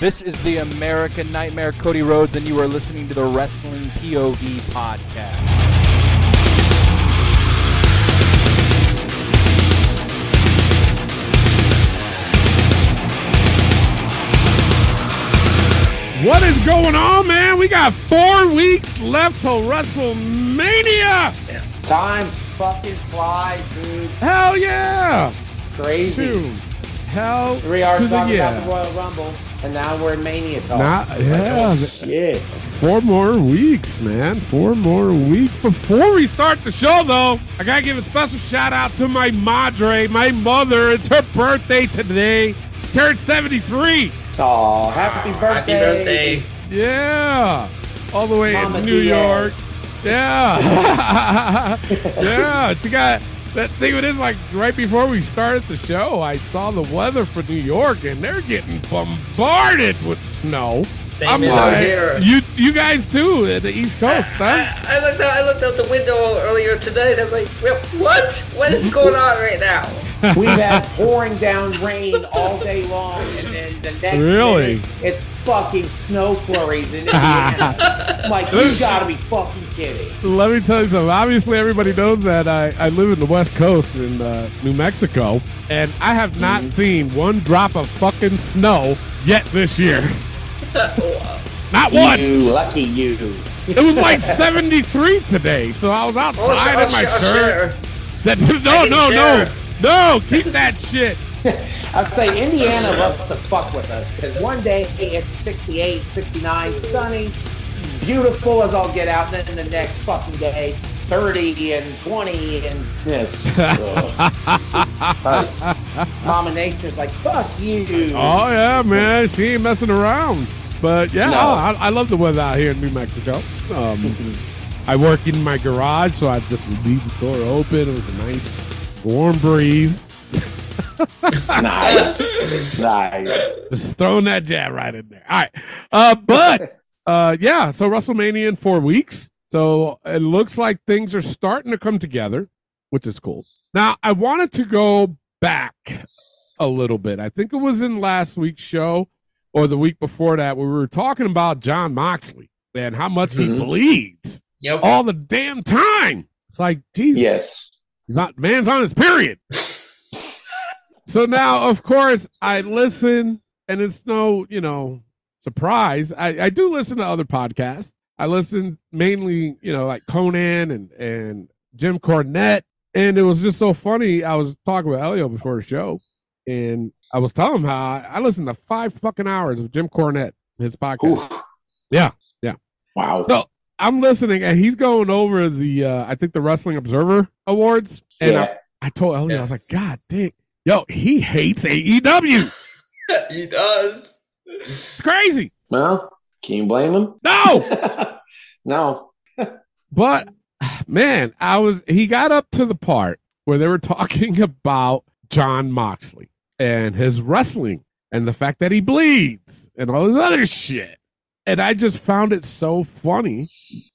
This is the American Nightmare, Cody Rhodes, and you are listening to the Wrestling POV Podcast. What is going on, man? We got 4 weeks left till WrestleMania. Time fucking flies, dude. Hell yeah. It's crazy. Dude. Hell yeah. We are talking about the Royal Rumble, and now we're in Mania talk. Shit. 4 more weeks, man. 4 more weeks. Before we start the show, though, I got to give a special shout out to my madre, my mother. It's her birthday today. She turned 73. Oh, happy birthday. Yeah. All the way Mama in New York. Yeah. Yeah. She got that thing with it, like right before we started the show, I saw the weather for New York and they're getting bombarded with snow. Same as out here. You guys too at the East Coast, huh? I looked out the window earlier today and I'm like, what? What is going on right now? We've had pouring down rain all day long, and then the next day, it's fucking snow flurries in Indiana. I'm like, you gotta be fucking kidding. Let me tell you something. Obviously, everybody knows that I live in the West Coast in New Mexico, and I have not seen one drop of fucking snow yet this year. Not one. You lucky you. It was like 73 today, so I was outside in my shirt. No. No, keep that shit. I'd say Indiana loves to fuck with us because one day it's 68, 69, sunny, beautiful as all get out, and then the next fucking day, 30 and 20, and it's just, Mama Nature's like, fuck you. Oh, yeah, man. She ain't messing around. But, yeah, no. I love the weather out here in New Mexico. I work in my garage, so I just leave the door open. It was a nice warm breeze. Nice. Just throwing that jab right in there. All right. So WrestleMania in 4 weeks. So it looks like things are starting to come together, which is cool. Now, I wanted to go back a little bit. I think it was in last week's show or the week before that where we were talking about Jon Moxley and how much he bleeds all the damn time. It's like, Jesus. Yes. Man's on his period. So now, of course, I listen, and it's no, surprise. I do listen to other podcasts. I listen mainly, like Conan and Jim Cornette. And it was just so funny. I was talking with Elio before the show, and I was telling him how I listened to 5 fucking hours of Jim Cornette, his podcast. Ooh. Yeah. Yeah. Wow. So I'm listening, and he's going over the, I think, the Wrestling Observer Awards. And I told Elliot, I was like, God, dick. Yo, he hates AEW. He does. It's crazy. Well, can you blame him? No. No. But, man, he got up to the part where they were talking about Jon Moxley and his wrestling and the fact that he bleeds and all this other shit. And I just found it so funny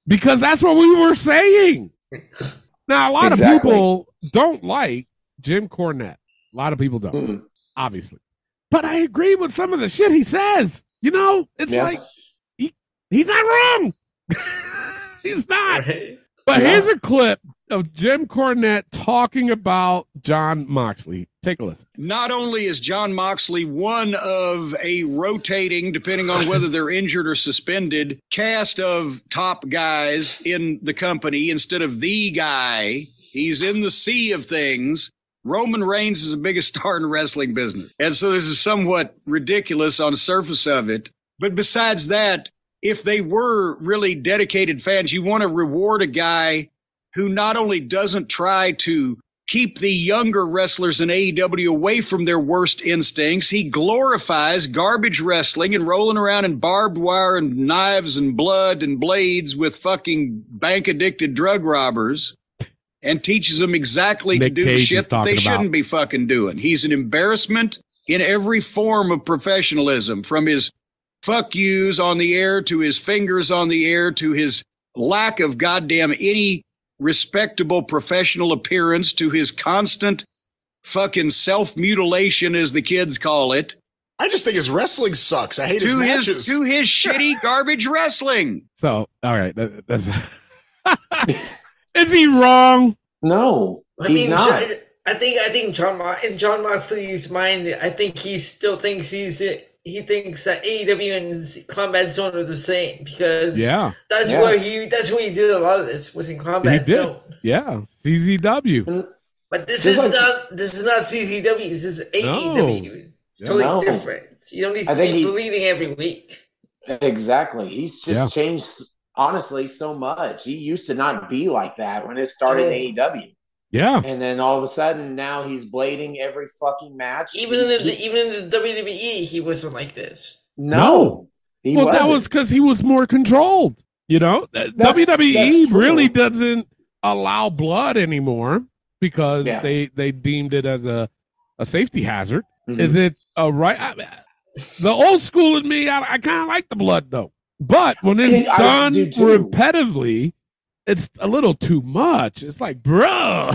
because that's what we were saying. Now, a lot of people don't like Jim Cornette. A lot of people don't, obviously. But I agree with some of the shit he says. It's like he's not wrong. He's not. Right. But here's a clip of Jim Cornette talking about Jon Moxley. Take a listen. Not only is Jon Moxley one of a rotating, depending on whether they're injured or suspended, cast of top guys in the company instead of the guy. He's in the sea of things. Roman Reigns is the biggest star in the wrestling business. And so this is somewhat ridiculous on the surface of it. But besides that, if they were really dedicated fans, you want to reward a guy who not only doesn't try to keep the younger wrestlers in AEW away from their worst instincts, he glorifies garbage wrestling and rolling around in barbed wire and knives and blood and blades with fucking bank-addicted drug robbers and teaches them exactly to do the shit that they shouldn't be fucking doing. He's an embarrassment in every form of professionalism, from his fuck yous on the air to his fingers on the air to his lack of goddamn any respectable professional appearance to his constant fucking self-mutilation, as the kids call it. I just think his wrestling sucks. I hate his matches. To his shitty garbage wrestling. So, all right. That's is he wrong? No, he's not. I think John Moxley's mind, I think he still thinks he thinks that AEW and Combat Zone are the same, because that's where he did a lot of this, was in Combat Zone. Yeah, CZW. But this is not CZW. This is AEW. It's totally different. You don't need to be bleeding every week. Exactly. He's just changed, honestly, so much. He used to not be like that when it started in AEW. Yeah, and then all of a sudden now he's blading every fucking match. Even in the WWE, he wasn't like this. No, he wasn't. That was because he was more controlled. You know, WWE really doesn't allow blood anymore because they deemed it as a safety hazard. Mm-hmm. Is it a right? The old school in me, I kind of like the blood though, but when it's done repetitively. It's a little too much. It's like, bro.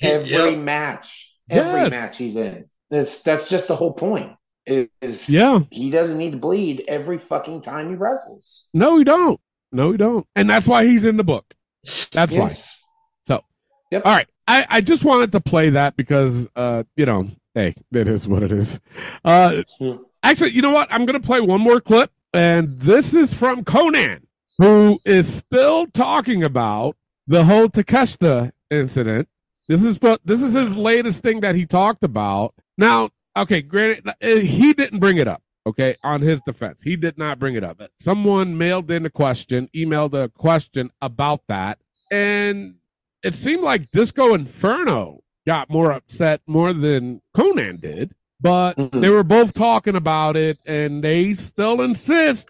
Every match he's in. That's just the whole point. He doesn't need to bleed every fucking time he wrestles. No, he don't. And that's why he's in the book. That's why. So, all right. I just wanted to play that because, hey, it is what it is. Actually, you know what? I'm going to play one more clip. And this is from Conan, who is still talking about the whole Takeshita incident. This is his latest thing that he talked about. Now, okay, granted, he didn't bring it up, okay, on his defense. He did not bring it up. Someone emailed a question about that, and it seemed like Disco Inferno got more upset more than Conan did, but they were both talking about it, and they still insist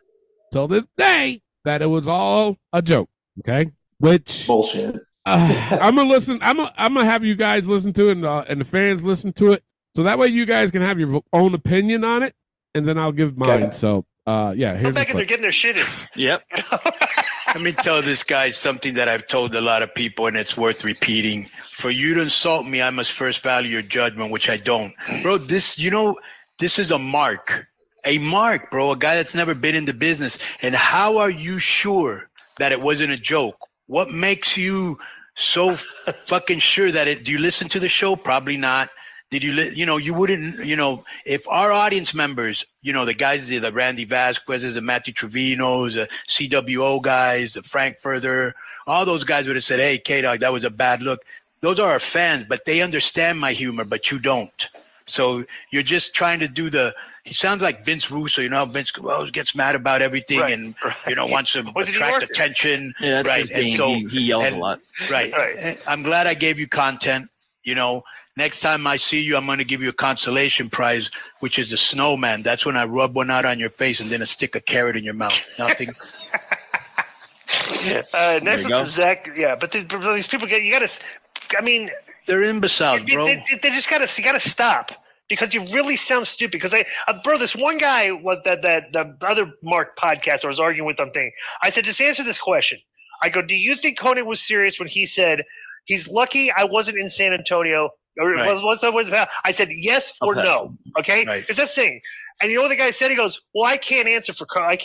till this day that it was all a joke, okay? Which bullshit. I'm gonna listen. I'm gonna have you guys listen to it, and the fans listen to it, so that way you guys can have your own opinion on it, and then I'll give mine. Okay. So, here's. I'm back and they're getting their shit in. Yep. Let me tell this guy something that I've told a lot of people, and it's worth repeating. For you to insult me, I must first value your judgment, which I don't, bro. This is a mark. A mark, bro, a guy that's never been in the business. And how are you sure that it wasn't a joke? What makes you so fucking sure that it? Do you listen to the show? Probably not. Did you? You wouldn't. If our audience members, the guys, the Randy Vasquez's, the Matthew Trevino's, the CWO guys, the Frank Further, all those guys would have said, "Hey, K-Dog, that was a bad look." Those are our fans, but they understand my humor, but you don't. So you're just trying to do the. He sounds like Vince Russo, how Vince gets mad about everything and wants to attract attention. Yeah, that's his thing. So, he yells a lot. Right. I'm glad I gave you content. Next time I see you, I'm going to give you a consolation prize, which is the snowman. That's when I rub one out on your face and then I stick a carrot in your mouth. Nothing. Next is from Zach. Yeah, but these people they're imbeciles, bro. They just gotta stop. Because you really sound stupid. Because this one guy that the other Mark podcast I was arguing with on thing. I said, just answer this question. I go, do you think Conan was serious when he said he's lucky I wasn't in San Antonio? Or I said yes or no. Okay, because that's the thing. And you know what the guy said? He goes, well, I can't answer for Conan.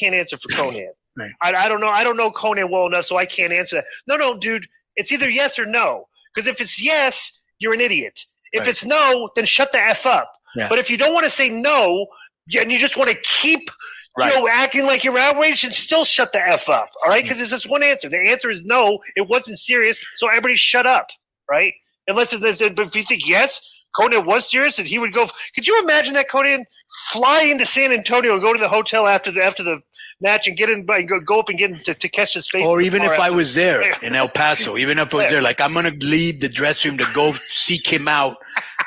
Right. I don't know Conan well enough, so I can't answer that. No, dude, it's either yes or no. Because if it's yes, you're an idiot. If it's no, then shut the F up. Yeah. But if you don't want to say no, and you just want to keep acting like you're outraged, and still shut the F up, all right? Because it's just one answer. The answer is no, it wasn't serious, so everybody shut up, right? Unless if you think yes, Conan was serious, and he would go – could you imagine that Conan fly into San Antonio and go to the hotel after the match and get in and go up and get into Takeshita's face? Or even if I was there in El Paso, I'm going to leave the dressing room to go seek him out.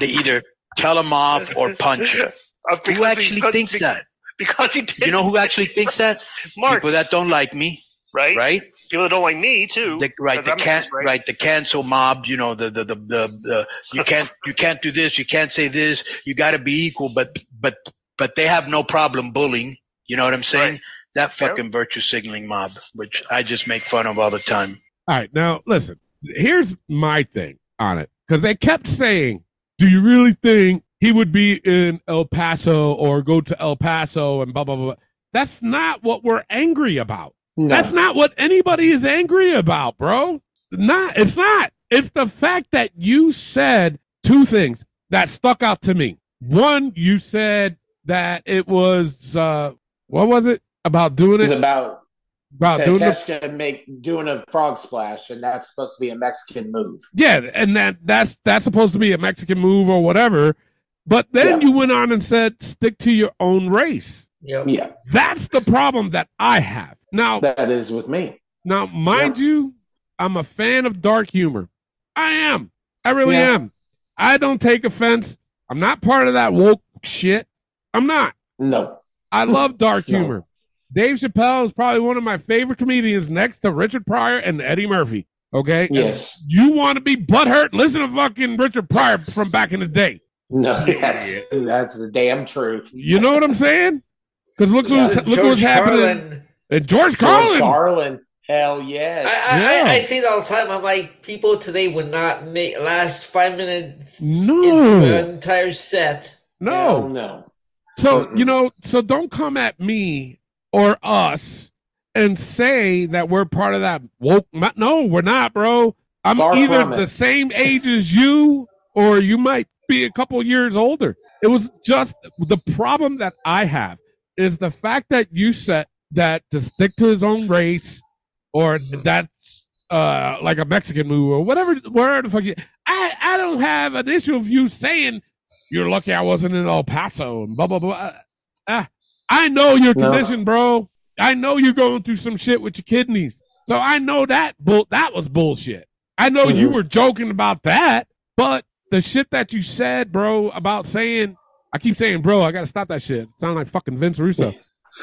They either tell him off or punch him. Who actually thinks that? Because he did. You know who actually thinks that? Mark. People that don't like me. Right? People that don't like me too. The cancel mob. The you can't do this. You can't say this. You got to be equal. But they have no problem bullying. You know what I'm saying? Right. That fucking virtue signaling mob, which I just make fun of all the time. All right, now listen. Here's my thing on it, because they kept saying do you really think he would be in El Paso or go to El Paso and blah, blah, blah? That's not what we're angry about. No. That's not what anybody is angry about, bro. It's not. It's the fact that you said two things that stuck out to me. One, you said that it was, what was it? About doing it? It was about doing a frog splash, and that's supposed to be a Mexican move. Yeah, and that's supposed to be a Mexican move or whatever. But then you went on and said, stick to your own race. Yep. Yeah. That's the problem that I have. Now that is with me. Now, mind you, I'm a fan of dark humor. I am. I really am. I don't take offense. I'm not part of that woke shit. I'm not. No. I love dark humor. Dave Chappelle is probably one of my favorite comedians next to Richard Pryor and Eddie Murphy. Okay? Yes. You want to be butthurt? Listen to fucking Richard Pryor from back in the day. No, that's the damn truth. You know what I'm saying? Because look what's happening. And George Carlin. Hell yes. I see it all the time. I'm like, people today would not make last 5 minutes into an entire set. No. So, so don't come at me or us and say that we're part of that woke. No, we're not, bro. I'm either the same age as you, or you might be a couple years older. It was just the problem that I have is the fact that you said that to stick to his own race, or that's like a Mexican move or whatever, where the fuck you, I don't have an issue of you saying you're lucky I wasn't in El Paso and blah, blah, blah. I know your condition, bro. I know you're going through some shit with your kidneys. So I know that that was bullshit. I know you were joking about that, but the shit that you said, bro, about saying, I keep saying, bro, I got to stop that shit. Sound like fucking Vince Russo.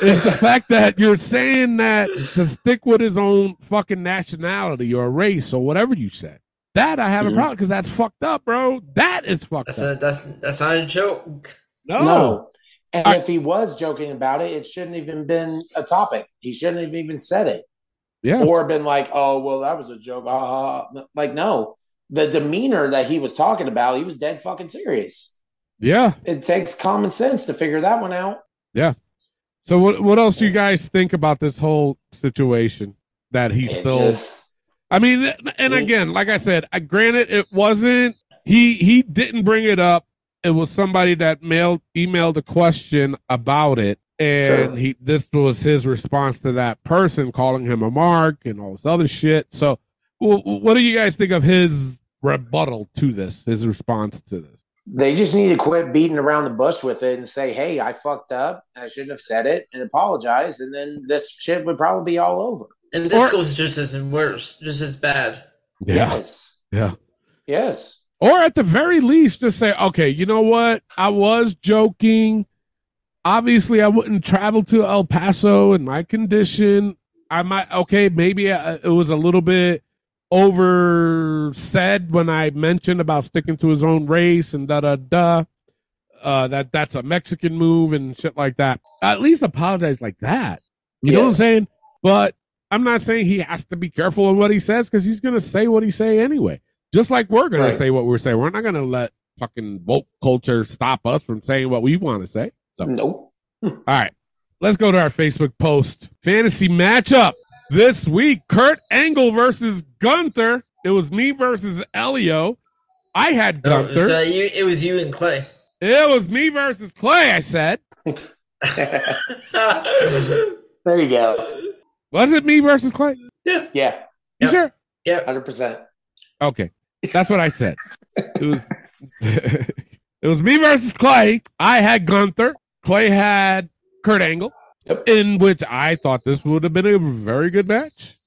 It's the fact that you're saying that to stick with his own fucking nationality or race or whatever you said. That I have a problem, because that's fucked up, bro. That is fucked up. That's not a joke. No. And if he was joking about it, it shouldn't have even been a topic. He shouldn't have even said it. Yeah. Or been like, oh, well, that was a joke. Like, no. The demeanor that he was talking about, he was dead fucking serious. Yeah. It takes common sense to figure that one out. Yeah. So what else do you guys think about this whole situation that he again, like I said, granted, it wasn't, he didn't bring it up. It was somebody that emailed a question about it, and this was his response to that person calling him a mark and all this other shit. So, what do you guys think of his rebuttal to this? His response to this? They just need to quit beating around the bush with it and say, "Hey, I fucked up. I shouldn't have said it," and apologize, and then this shit would probably be all over. And this goes just as worse, just as bad. Yeah. Yes. Yeah. Yes. Or at the very least, just say, okay, you know what? I was joking. Obviously, I wouldn't travel to El Paso in my condition. I might, it was a little bit over said when I mentioned about sticking to his own race and da-da-da. That's a Mexican move and shit like that. At least apologize like that. You know what I'm saying? But I'm not saying he has to be careful in what he says, because he's going to say what he say anyway. Just like we're going to say what we're saying. We're not going to let fucking woke culture stop us from saying what we want to say. So, nope. All right. Let's go to our Facebook post. Fantasy matchup this week. Kurt Angle versus Gunther. It was me versus Elio. I had Gunther. It was you and Clay. It was me versus Clay, I said. There you go. Was it me versus Clay? Yeah. Yeah. You sure? Yeah, 100%. Okay. That's what I said. It was it was me versus Clay. I had Gunther. Clay had Kurt Angle, in which I thought this would have been a very good match.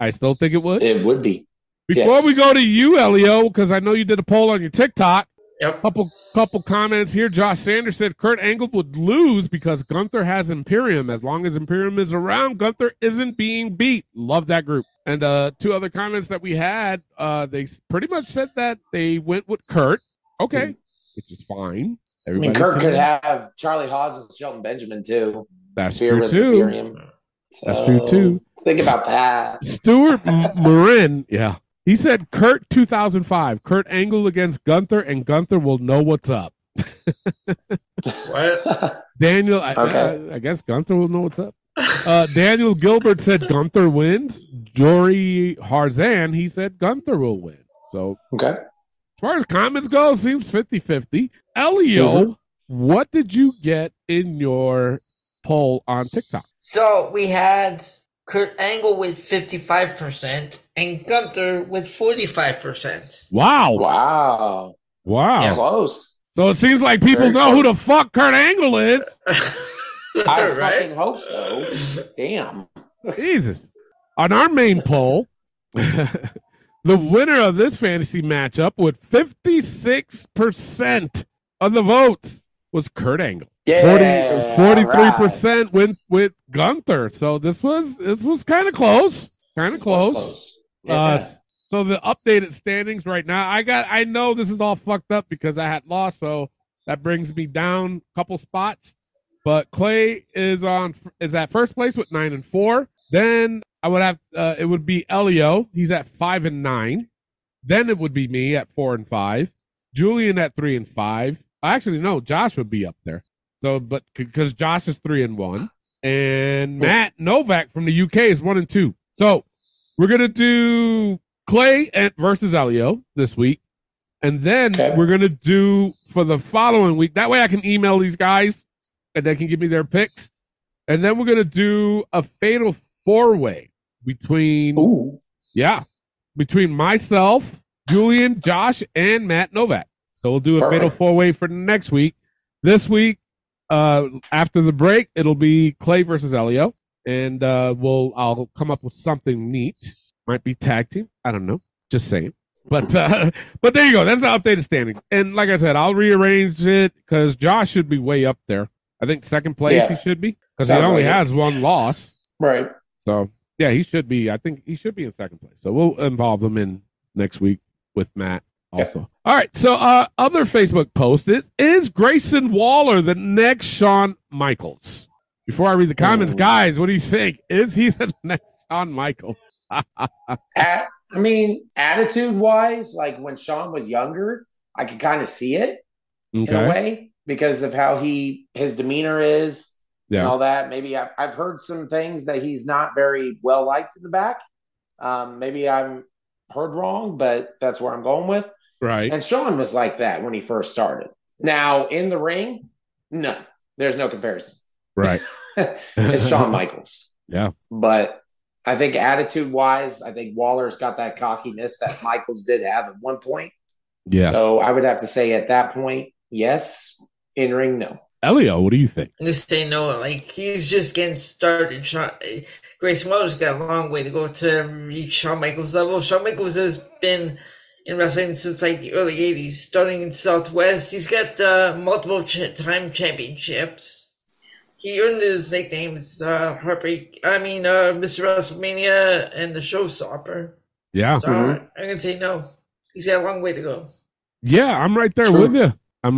I still think it would. It would be. Before we go to you, Elio, because I know you did a poll on your TikTok. Yep. Couple comments here. Josh Sanders said Kurt Angle would lose because Gunther has Imperium. As long as Imperium is around, Gunther isn't being beat. Love that group. And two other comments that we had, they pretty much said that they went with Kurt. Okay, which is fine. Everybody Kurt could have Charlie Haas and Shelton Benjamin, too. That's true, too. Think about that. Stuart Marin, He said Kurt 2005, Kurt Angle against Gunther, and Gunther will know what's up. What? Daniel, okay. I guess Gunther will know what's up. Daniel Gilbert said Gunther wins. Jory Harzan, he said Gunther will win. So, okay. As far as comments go, seems 50-50. Elio, what did you get in your poll on TikTok? So we had Kurt Angle with 55% and Gunther with 45%. Wow. Yeah. Close. So it seems like people know who the fuck Kurt Angle is. I fucking hope so. Damn. Jesus. On our main poll, the winner of this fantasy matchup with 56% of the votes was Kurt Angle. Yeah, 43% went with Gunther. So this was kind of close. Yeah. So the updated standings right now, I know this is all fucked up because I had lost, so that brings me down a couple spots. But Clay is at first place with 9-4. Then I would have it would be Elio. He's at 5-9. Then it would be me at 4-5. Julian at 3-5. Actually, no, Josh would be up there. So, but because Josh is 3-1, and Matt Novak from the UK is 1-2. So we're gonna do Clay versus Elio this week, and then we're gonna do for the following week. That way, I can email these guys, and they can give me their picks. And then we're going to do a fatal four-way between myself, Julian, Josh, and Matt Novak. So we'll do a fatal four-way for next week. This week, after the break, it'll be Clay versus Elio. And I'll come up with something neat. Might be tag team. I don't know. Just saying. But there you go. That's the updated standings. And like I said, I'll rearrange it because Josh should be way up there. I think second place he should be because he only has one loss. Right. So, yeah, he should be. I think he should be in second place. So we'll involve him in next week with Matt also. Yeah. All right. So other Facebook post is Grayson Waller the next Shawn Michaels? Before I read the comments, guys, what do you think? Is he the next Shawn Michaels? I mean, attitude-wise, like when Shawn was younger, I could kind of see it in a way. Because of how his demeanor is and all that. Maybe I've heard some things that he's not very well liked in the back. Maybe I'm heard wrong, but that's where I'm going with. Right. And Shawn was like that when he first started. Now, in the ring, no. There's no comparison. Right. It's Shawn Michaels. Yeah. But I think attitude-wise, I think Waller's got that cockiness that Michaels did have at one point. Yeah. So I would have to say at that point, yes. In ring, no. Elio, what do you think? I'm going to say no. Like, he's just getting started. Grayson Waller's got a long way to go to reach Shawn Michaels' level. Shawn Michaels has been in wrestling since, like, the early 80s, starting in Southwest. He's got multiple time championships. He earned his nicknames, Mr. WrestleMania and the Showstopper. Yeah. So I'm going to say no. He's got a long way to go. Yeah, I'm right there with you. I'm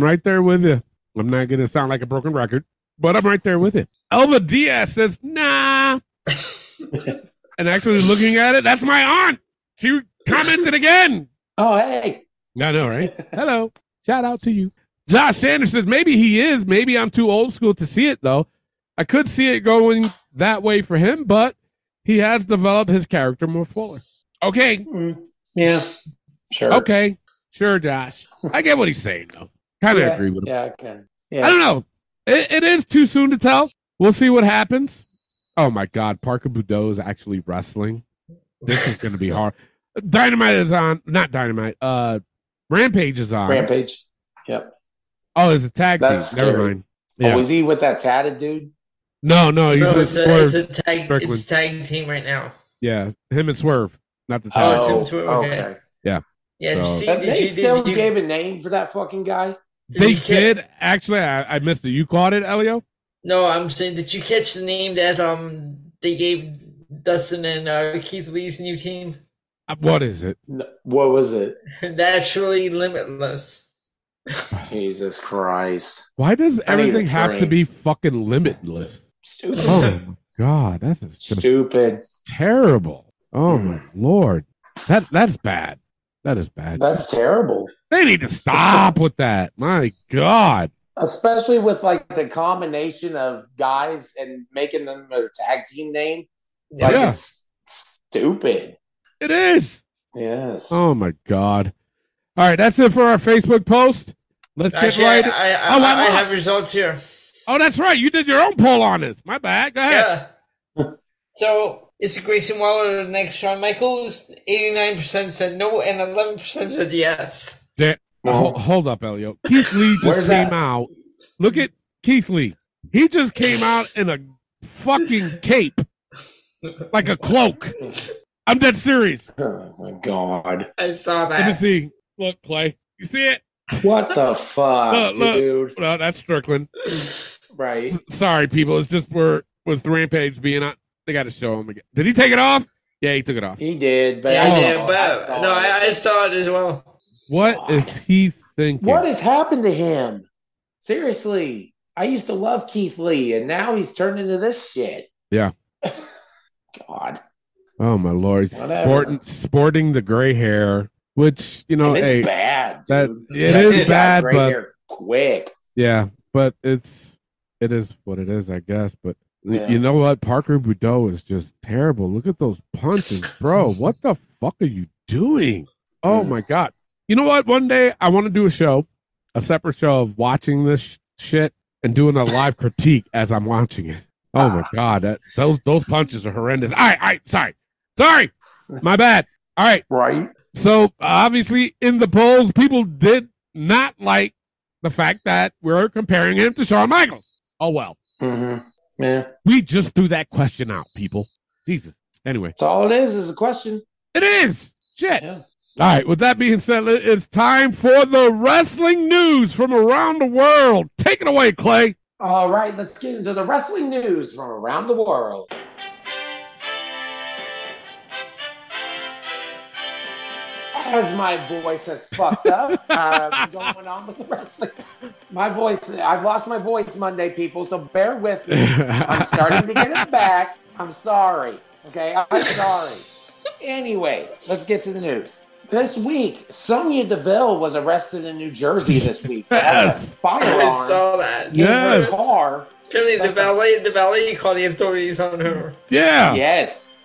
not going to sound like a broken record, but I'm right there with it. Elva Diaz says, nah. And actually looking at it, that's my aunt. She commented again. Oh, hey. I know, right? Hello. Shout out to you. Josh Sanders says, maybe he is. Maybe I'm too old school to see it, though. I could see it going that way for him, but he has developed his character more fully. Okay. Yeah. Sure. Okay. Sure, Josh. I get what he's saying, though. Kind of agree with him. Yeah, okay. Yeah. I don't know. It is too soon to tell. We'll see what happens. Oh my God, Parker Boudreaux is actually wrestling. This is going to be hard. Dynamite is on. Not Dynamite. Rampage is on. Rampage. Yep. Oh, it's a tag team. Never mind. Yeah. Oh, is he with that tatted dude? No. He's with Swerve. It's tag team right now. Yeah, him and Swerve. Not the tag. Oh, it's him and Swerve. Okay. Yeah. Yeah. Did you gave a name for that fucking guy? Did they? Actually, I missed it. You caught it, Elio? No, I'm saying, did you catch the name that they gave Dustin and Keith Lee's new team? What is it? What was it? Naturally Limitless. Jesus Christ. Why does everything have to be fucking limitless? Stupid. Oh, my God. That's stupid. Terrible. Oh, my Lord. That's bad. That is bad. That's terrible. They need to stop with that. My God. Especially with like the combination of guys and making them a tag team name. It's like it's stupid. It is. Yes. Oh my God. All right, that's it for our Facebook post. Let's get right. I have results here. Oh, that's right. You did your own poll on this. My bad. Go ahead. Yeah. So is Grayson Waller the next Shawn Michaels? 89% said no, and 11% said yes. Hold up, Elio. Keith Lee just came out. Look at Keith Lee. He just came out in a fucking cape, like a cloak. I'm dead serious. Oh my God! I saw that. Let me see. Look, Clay. You see it? What the fuck, dude? No, that's Strickland. Right. Sorry, people. It's just with Rampage being on. They got to show him again. Did he take it off? Yeah, he took it off. He did, but I saw it as well. What is he thinking? What has happened to him? Seriously, I used to love Keith Lee, and now he's turned into this shit. Yeah. God. Oh my Lord! Sporting the gray hair, which it's bad. It is bad, but quick. Yeah, but it is what it is, I guess. But. Yeah. You know what? Parker Boudreaux is just terrible. Look at those punches, bro. What the fuck are you doing? Oh, my God. You know what? One day I want to do a separate show of watching this shit and doing a live critique as I'm watching it. Oh, my God. Those punches are horrendous. All right. Sorry. My bad. All right. Right. So, obviously, in the polls, people did not like the fact that we're comparing him to Shawn Michaels. Oh, well. Mm-hmm. Yeah. We just threw that question out, people. Jesus. Anyway. That's all it is a question. It is. Shit. Yeah. All right. With that being said, it's time for the wrestling news from around the world. Take it away, Clay. All right. Let's get into the wrestling news from around the world. As my voice has fucked up, going on with the wrestling. My voice, I've lost my voice Monday, people, so bear with me. I'm starting to get it back. I'm sorry. Okay, I'm sorry. Anyway, let's get to the news. This week, Sonya Deville was arrested in New Jersey this week. Yes. A firearm. I saw that. Yes. In her car. Really, the valet called the authorities on her. Yeah. Yes.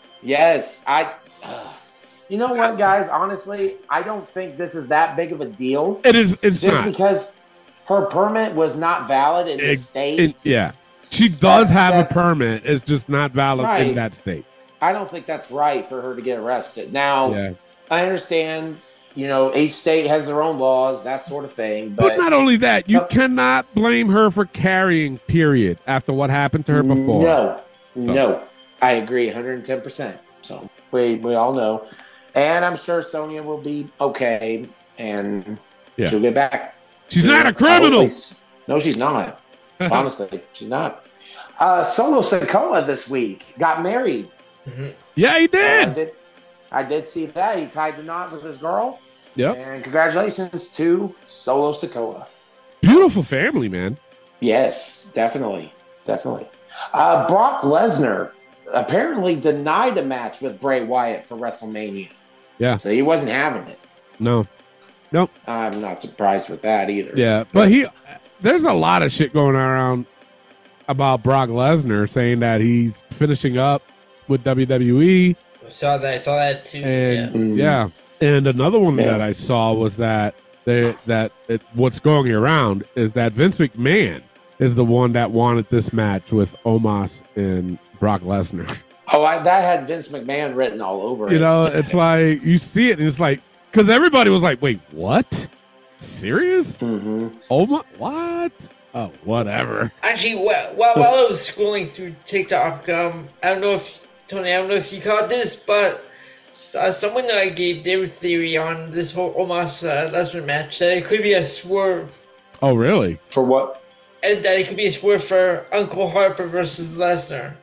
You know what, guys? Honestly, I don't think this is that big of a deal. It is. It's just not. Because her permit was not valid in the state. She does have a permit. It's just not valid in that state. I don't think that's right for her to get arrested. Now, I understand, each state has their own laws, that sort of thing. But not only that, you cannot blame her for carrying, period, after what happened to her before. No. I agree 110%. So we all know. And I'm sure Sonya will be okay, and she'll get back. She's not a criminal. No, she's not. Honestly, she's not. Solo Sikoa this week got married. Mm-hmm. Yeah, he did. I did see that. He tied the knot with his girl. Yep. And congratulations to Solo Sikoa. Beautiful family, man. Yes, definitely. Brock Lesnar apparently denied a match with Bray Wyatt for WrestleMania. Yeah. So he wasn't having it. No. Nope. I'm not surprised with that either. Yeah. But there's a lot of shit going around about Brock Lesnar saying that he's finishing up with WWE. I saw that too. And, and another one that I saw was that what's going around is that Vince McMahon is the one that wanted this match with Omos and Brock Lesnar. Oh, that had Vince McMahon written all over it. It's like, you see it, and it's like, because everybody was like, wait, what? Serious? Mm-hmm. Oh, my, what? Oh, whatever. Actually, while I was scrolling through TikTok, I don't know if you caught this, but someone that I gave their theory on this whole Omos Lesnar match, that it could be a swerve. Oh, really? For what? And that it could be a swerve for Uncle Harper versus Lesnar.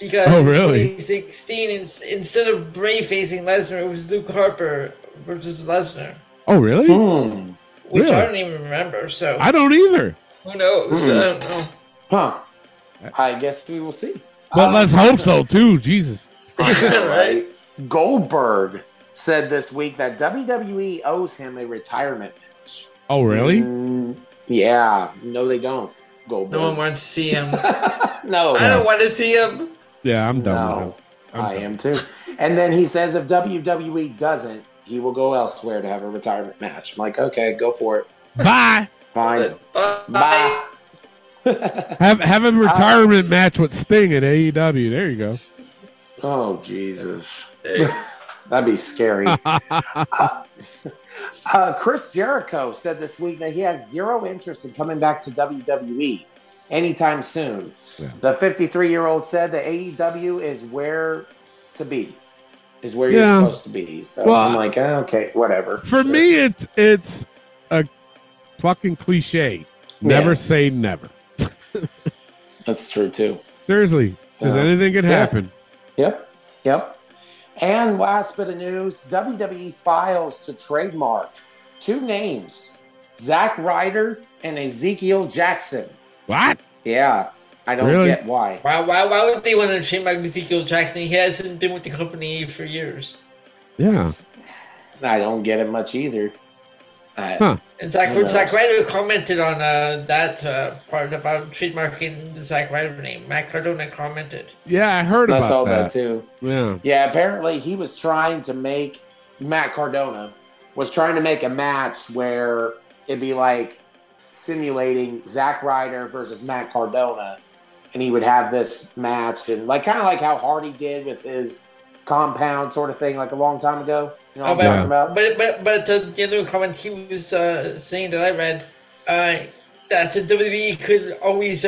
Because in 2016, instead of Bray facing Lesnar, it was Luke Harper versus Lesnar. Oh, really? Mm. Which I don't even remember. So I don't either. Who knows? I don't know. Huh. I guess we will see. But let's hope so, too. Jesus. Right? Goldberg said this week that WWE owes him a retirement match. Oh, really? Yeah. No, they don't. Goldberg. No one wants to see him. No. I don't want to see him. Yeah, I'm done with him. I am too. And then he says if WWE doesn't, he will go elsewhere to have a retirement match. I'm like, okay, go for it. Bye. Fine. Bye. Have a retirement match with Sting at AEW. There you go. Oh, Jesus. That'd be scary. Chris Jericho said this week that he has zero interest in coming back to WWE anytime soon. Yeah. The 53-year-old said that AEW is where you're supposed to be. So I'm like, okay, whatever. For me, it's a fucking cliche. Never say never. That's true, too. Seriously, because anything could happen. Yep. And last bit of news, WWE files to trademark two names, Zack Ryder and Ezekiel Jackson. What? Yeah. I don't get why. Why would they want to trademark Ezekiel Jackson? He hasn't been with the company for years. Yeah. I don't get it much either. And Zack Ryder commented on that part about trademarking the Zack Ryder name. Matt Cardona commented. Yeah, I heard about that. I saw that too. Yeah. Yeah, apparently he was trying to make Matt Cardona was trying to make a match where it'd be like simulating Zack Ryder versus Matt Cardona, and he would have this match and like kind of like how Hardy did with his compound sort of thing like a long time ago. You know what I'm talking about? But the other comment he was saying that I read that the WWE could always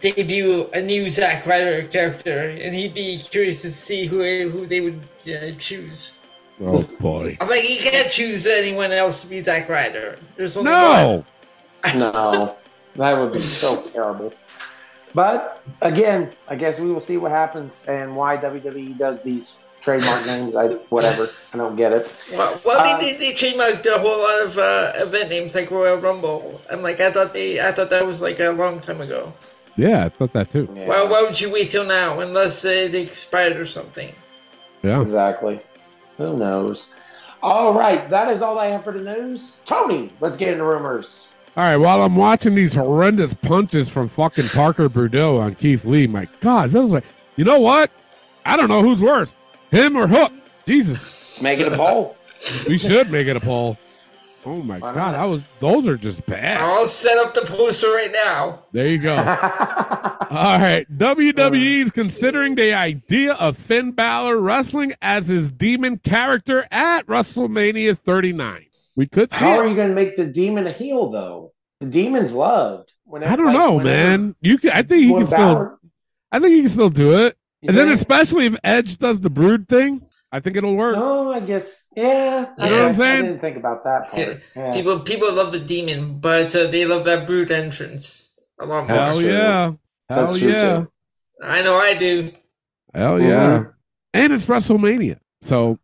debut a new Zack Ryder character, and he'd be curious to see who they would choose. Oh boy! I'm like, you can't choose anyone else to be Zack Ryder. There's only one. No, that would be so terrible. But again, I guess we will see what happens and why WWE does these trademark names. I don't get it. Well, they trademarked a whole lot of event names like Royal Rumble. I'm like, I thought that was like a long time ago. Yeah, I thought that too. Yeah. Well, why would you wait till now unless they expired or something? Yeah, exactly. Who knows? All right, that is all I have for the news. Tony, let's get into rumors. All right, while I'm watching these horrendous punches from fucking Parker Boudreaux on Keith Lee, my God, those are, you know what? I don't know who's worse. Him or Hook? Jesus. Let's make it a poll. We should make it a poll. Oh, my God. Those are just bad. I'll set up the poster right now. There you go. All right. WWE is considering the idea of Finn Balor wrestling as his demon character at WrestleMania 39. We could see How are you going to make the demon a heel, though? The demon's loved. I don't know, man. I think he can still do it. And then especially if Edge does the Brood thing, I think it'll work. Oh, I guess. Yeah. You know what I'm saying? I didn't think about that part. Yeah. People love the demon, but they love that Brood entrance a lot more. Hell yeah. That's true too. I know I do. Hell yeah. And it's WrestleMania. So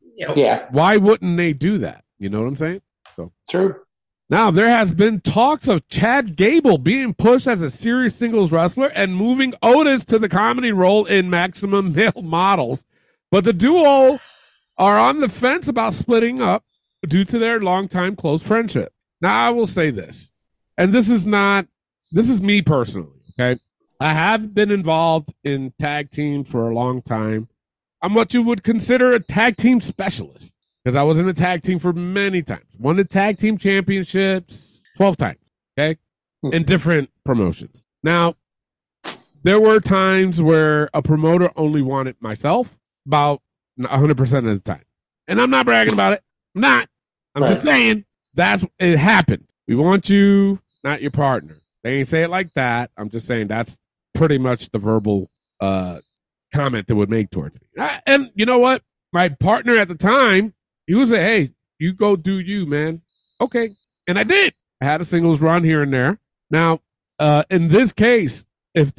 why wouldn't they do that? You know what I'm saying? So true. Now, there has been talks of Chad Gable being pushed as a serious singles wrestler and moving Otis to the comedy role in Maximum Male Models. But the duo are on the fence about splitting up due to their longtime close friendship. Now, I will say this, and this is me personally, okay? I have been involved in tag team for a long time. I'm what you would consider a tag team specialist. Because I was in a tag team for many times. Won the tag team championships 12 times, okay? In different promotions. Now, there were times where a promoter only wanted myself about 100% of the time. And I'm not bragging about it. I'm not. I'm just saying it happened. We want you, not your partner. They ain't say it like that. I'm just saying that's pretty much the verbal comment they would make towards me. And you know what? My partner at the time, he was like, hey, you go do you, man. Okay. And I did. I had a singles run here and there. Now, in this case, if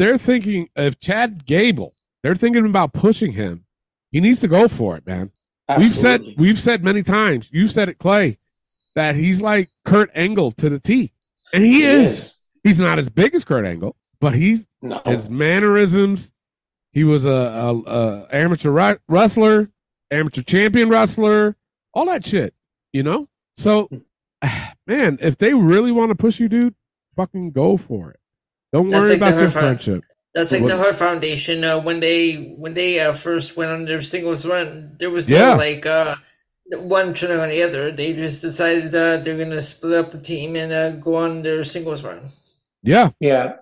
Chad Gable, they're thinking about pushing him, he needs to go for it, man. Absolutely. We've said many times, you said it, Clay, that he's like Kurt Angle to the T. And he is. He's not as big as Kurt Angle, but his mannerisms, he was an amateur wrestler. amateur champion wrestler, all that shit, you know? So, man, if they really want to push you, dude, fucking go for it. Don't worry about your friendship. That's like the Hart Foundation. When they first went on their singles run, there was no like one turning on the other. They just decided they're going to split up the team and go on their singles run. Yeah, yeah.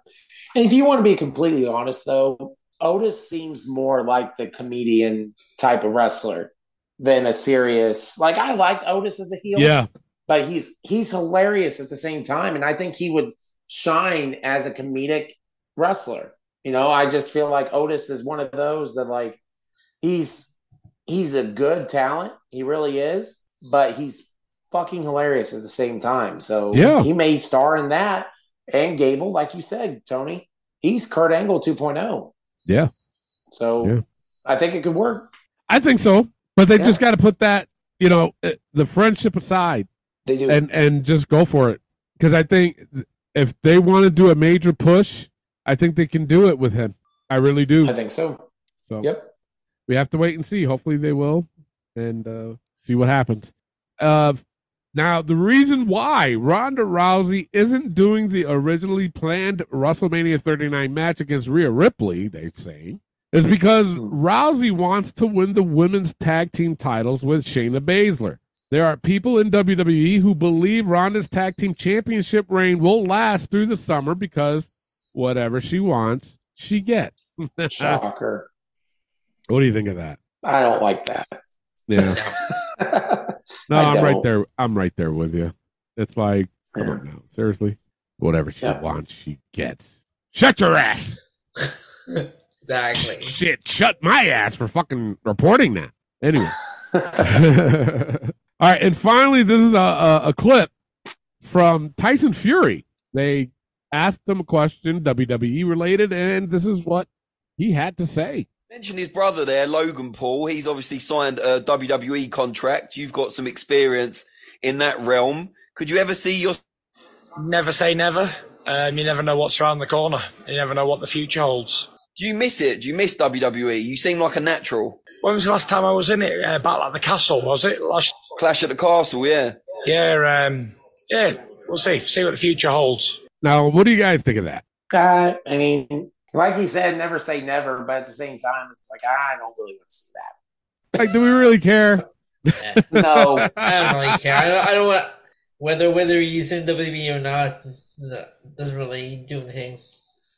And if you want to be completely honest, though, Otis seems more like the comedian type of wrestler than a serious. Like, I liked Otis as a heel, but he's hilarious at the same time, and I think he would shine as a comedic wrestler. You know, I just feel like Otis is one of those that, like, he's a good talent. He really is. But he's fucking hilarious at the same time. So he may star in that. And Gable, like you said, Tony, he's Kurt Angle 2.0. Yeah. So I think it could work. I think so. But they just got to put that, you know, the friendship aside. They do. And just go for it. Because I think if they want to do a major push, I think they can do it with him. I really do. I think so. So yep. We have to wait and see. Hopefully they will and see what happens. Now, the reason why Ronda Rousey isn't doing the originally planned WrestleMania 39 match against Rhea Ripley, they say, is because Rousey wants to win the women's tag team titles with Shayna Baszler. There are people in WWE who believe Ronda's tag team championship reign will last through the summer because whatever she wants, she gets. Shocker. What do you think of that? I don't like that. Yeah. No, I'm right there with you. It's like, come on now. Seriously? Whatever she wants, she gets. Shut your ass. Exactly. Shit, shut my ass for fucking reporting that. Anyway. All right, and finally, this is a clip from Tyson Fury. They asked him a question, WWE related, and this is what he had to say. Mention his brother there, Logan Paul. He's obviously signed a WWE contract. You've got some experience in that realm. Could you ever see your... Never say never. You never know what's around the corner. You never know what the future holds. Do you miss it? Do you miss WWE? You seem like a natural. When was the last time I was in it? Back at the castle, was it? Clash at the Castle, yeah. Yeah, we'll see. See what the future holds. Now, what do you guys think of that? I mean, like he said, never say never, but at the same time, it's like, I don't really want to see that. Like, do we really care? No, I don't really care. I don't want whether he's in WWE or not, doesn't really do anything.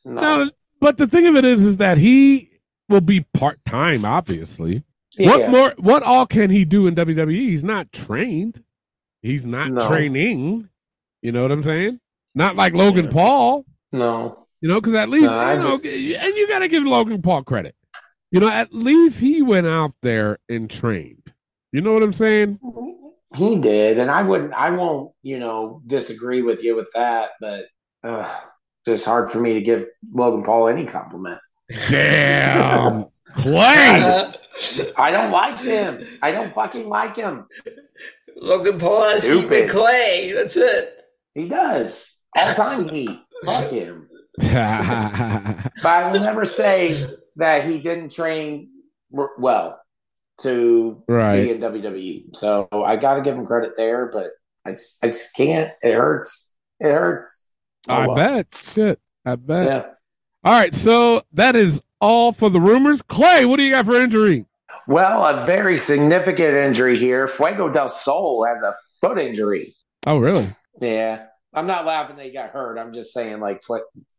No, but the thing of it is that he will be part-time, obviously. Yeah. What all can he do in WWE? He's not trained. He's not training. You know what I'm saying? Not like Logan Paul. No. You know, because at least, and you got to give Logan Paul credit. You know, at least he went out there and trained. You know what I'm saying? He did. And I won't, you know, disagree with you with that, but it's hard for me to give Logan Paul any compliment. Damn. Clay. I don't like him. I don't fucking like him. Logan Paul has stupid Clay. That's it. He does. All time he. Fuck him. But I will never say that he didn't train well to be in WWE. So I got to give him credit there, but I just can't. It hurts. It hurts. I bet. Shit. I bet. Yeah. All right. So that is all for the rumors. Clay, what do you got for injury? Well, a very significant injury here. Fuego del Sol has a foot injury. Oh, really? Yeah. I'm not laughing that he got hurt. I'm just saying, like,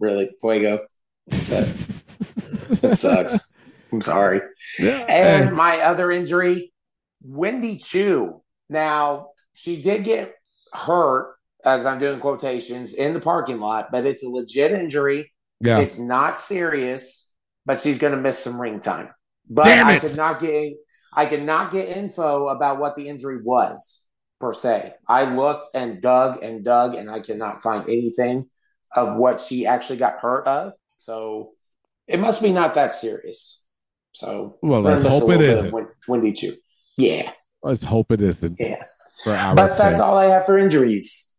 really, Fuego. That sucks. I'm sorry. Yeah. And my other injury, Wendy Chu. Now, she did get hurt, as I'm doing quotations, in the parking lot, but it's a legit injury. Yeah. It's not serious, but she's going to miss some ring time. But I could not get info about what the injury was. Per se. I looked and dug and I cannot find anything of what she actually got hurt of. So it must be not that serious. So let's hope it isn't. Wendy Chu. Yeah. Let's hope it isn't. Yeah. But that's all I have for injuries.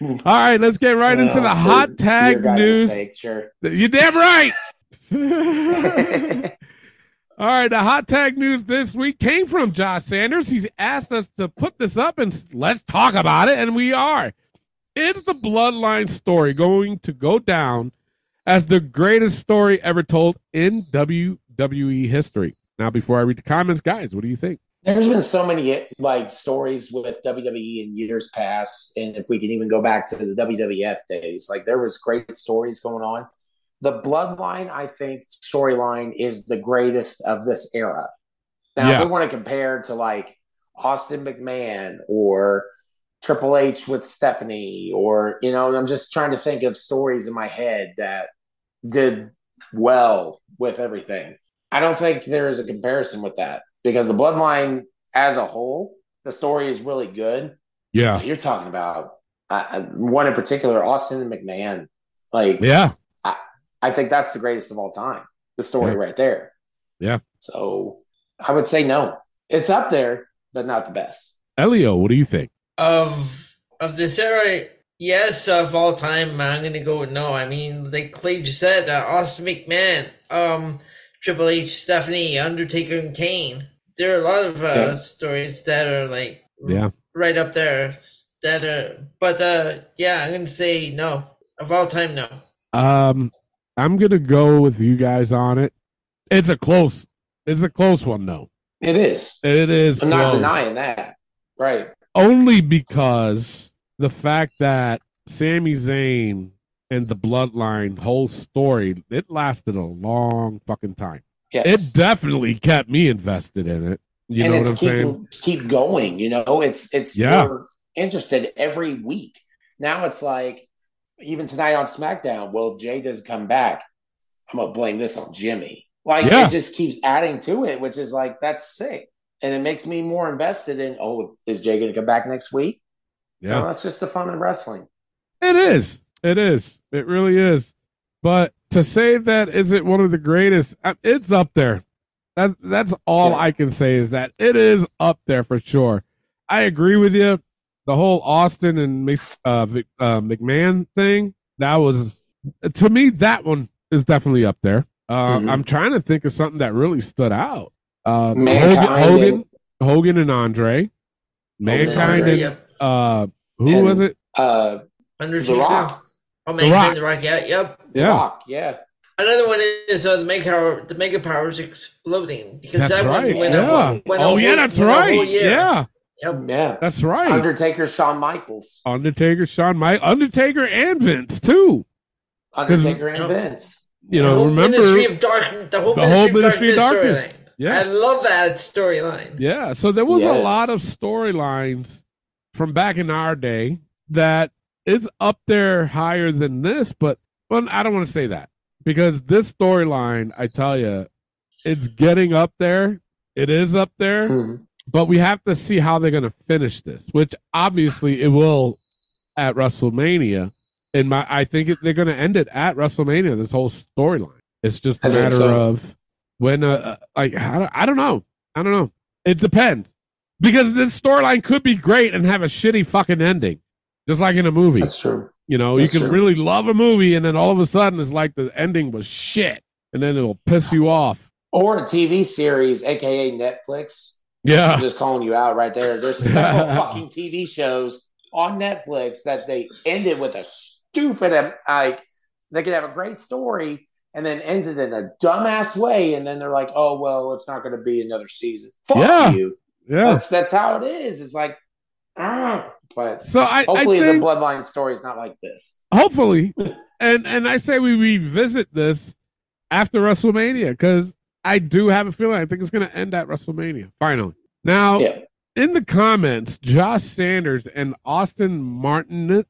All right. Let's get right into the hot tag news. Sure. You're damn right. All right, the hot tag news this week came from Josh Sanders. He's asked us to put this up and let's talk about it, and we are. Is the Bloodline story going to go down as the greatest story ever told in WWE history? Now, before I read the comments, guys, what do you think? There's been so many stories with WWE in years past, and if we can even go back to the WWF days, there was great stories going on. The Bloodline, I think, storyline is the greatest of this era. Now, if we want to compare to Austin McMahon or Triple H with Stephanie, or, I'm just trying to think of stories in my head that did well with everything. I don't think there is a comparison with that because the Bloodline as a whole, the story is really good. Yeah. You're talking about one in particular, Austin and McMahon. I think that's the greatest of all time. The story right there. Yeah. So I would say no. It's up there, but not the best. Elio, what do you think? Of this era, yes, of all time, I'm going to go with no. I mean, like Clay just said, Austin McMahon, Triple H, Stephanie, Undertaker, and Kane. There are a lot of stories that are right up there. I'm going to say no. Of all time, no. I'm going to go with you guys on it. It's a close one, though. It is. I'm not denying that. Right. Only because the fact that Sami Zayn and the Bloodline whole story, it lasted a long fucking time. Yes. It definitely kept me invested in it. You know what I'm saying? Keep going, You're interested every week. Now it's even tonight on SmackDown, well, if Jay doesn't come back, I'm going to blame this on Jimmy. It just keeps adding to it, which is that's sick. And it makes me more invested in, is Jay going to come back next week? Yeah. No, that's just the fun of wrestling. It is. It really is. But to say that is it one of the greatest, it's up there. That's all I can say is that it is up there for sure. I agree with you. The whole Austin and McMahon thing, that was, to me, that one is definitely up there. I'm trying to think of something that really stood out. Hogan and Andre. Mankind and who was it? Undertaker. The Rock. Oh, Mankind and The Rock, yeah. Yep. Yeah. The Rock, yeah. Another one is the Mega Powers exploding. Because that's that right. One went up. That's right. Yeah. Yep. Yeah. That's right. Undertaker, Shawn Michaels. Undertaker and Vince, too. Vince. Remember the whole Ministry of Darkness storyline. Yeah. I love that storyline. Yeah, so there was a lot of storylines from back in our day that is up there higher than this, but I don't want to say that because this storyline, I tell you, it's getting up there. It is up there, but we have to see how they're going to finish this, which obviously it will at WrestleMania. And I think they're going to end it at WrestleMania, this whole storyline. It's just a matter of... When I don't know. It depends because this storyline could be great and have a shitty fucking ending, just like in a movie. That's true. You can really love a movie and then all of a sudden it's like the ending was shit and then it'll piss you off. Or a TV series, aka Netflix. Yeah, I'm just calling you out right there. There's several fucking TV shows on Netflix that they ended with a stupid they could have a great story. And then ends it in a dumbass way, and then they're like, "Oh well, it's not going to be another season." Fuck you. Yeah, that's how it is. It's like, but hopefully the Bloodline story is not like this. Hopefully, and I say we revisit this after WrestleMania because I do have a feeling I think it's going to end at WrestleMania finally. Now, in the comments, Josh Sanders and Austin Martina.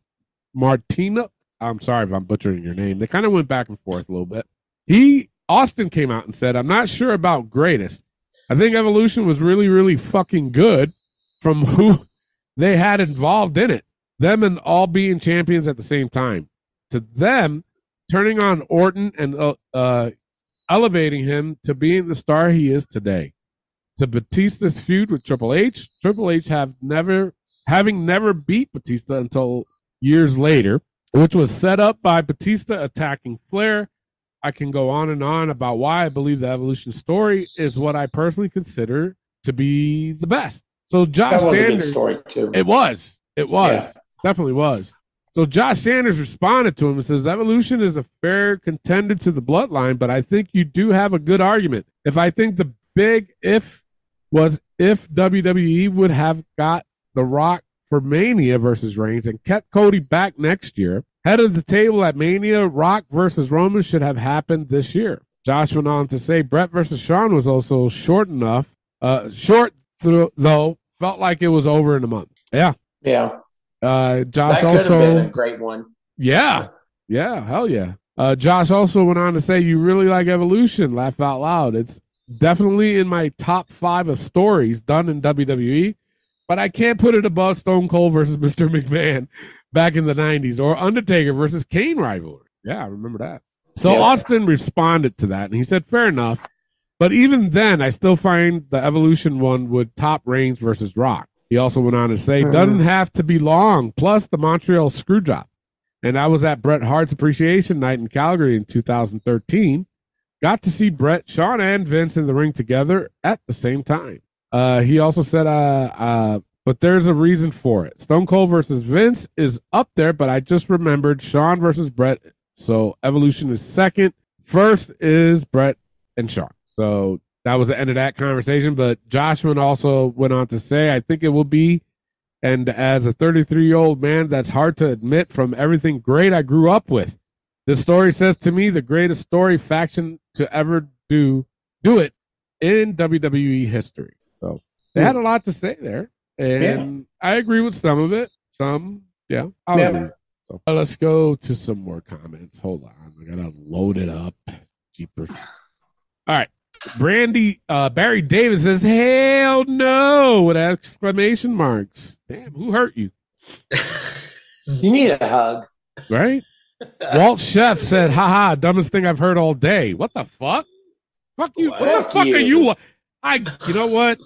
I'm sorry if I'm butchering your name. They kind of went back and forth a little bit. Austin came out and said, "I'm not sure about greatest. I think Evolution was really, really fucking good from who they had involved in it. Them and all being champions at the same time. To them, turning on Orton and elevating him to being the star he is today. To Batista's feud with Triple H having never beat Batista until years later, which was set up by Batista attacking Flair. I can go on and on about why I believe the evolution story is what I personally consider to be the best. So Josh Sanders, a good story too. It was definitely was. So Josh Sanders responded to him and says, evolution is a fair contender to the bloodline, but I think you do have a good argument. If I think the big if was if WWE would have got The Rock for Mania versus Reigns and kept Cody back next year, head of the table at Mania, Rock versus Roman should have happened this year. Josh went on to say Brett versus Shawn was also short enough. Short, though, felt like it was over in a month. Yeah. Yeah. Josh that also have been a great one. Yeah. Yeah. Hell yeah. Josh also went on to say, you really like evolution, laugh out loud. It's definitely in my top 5 of stories done in WWE, but I can't put it above Stone Cold versus Mr. McMahon back in the 90s or Undertaker versus Kane rivalry. Yeah. I remember that. So yeah. Austin responded to that and he said, fair enough. But even then, I still find the evolution one would top Reigns versus Rock. He also went on to say, doesn't have to be long, plus the Montreal Screwjob. And I was at Bret Hart's Appreciation Night in Calgary in 2013. Got to see Bret, Shawn, and Vince in the ring together at the same time. He also said, but there's a reason for it. Stone Cold versus Vince is up there, but I just remembered Shawn versus Bret. So evolution is second. First is Bret and Shawn. So that was the end of that conversation. But Joshua also went on to say, I think it will be, and as a 33-year-old man, that's hard to admit, from everything great I grew up with. This story says to me the greatest story faction to ever do it in WWE history. So they had a lot to say there. And I agree with some of it. Some, yeah. I'll agree. So let's go to some more comments. Hold on. I got to load it up. Jeepers. All right. Barry Davis says, hell no, with exclamation marks. Damn, who hurt you? You need a hug. Right? Walt Chef said, haha, dumbest thing I've heard all day. What the fuck? Fuck you. What the fuck are you? You know what?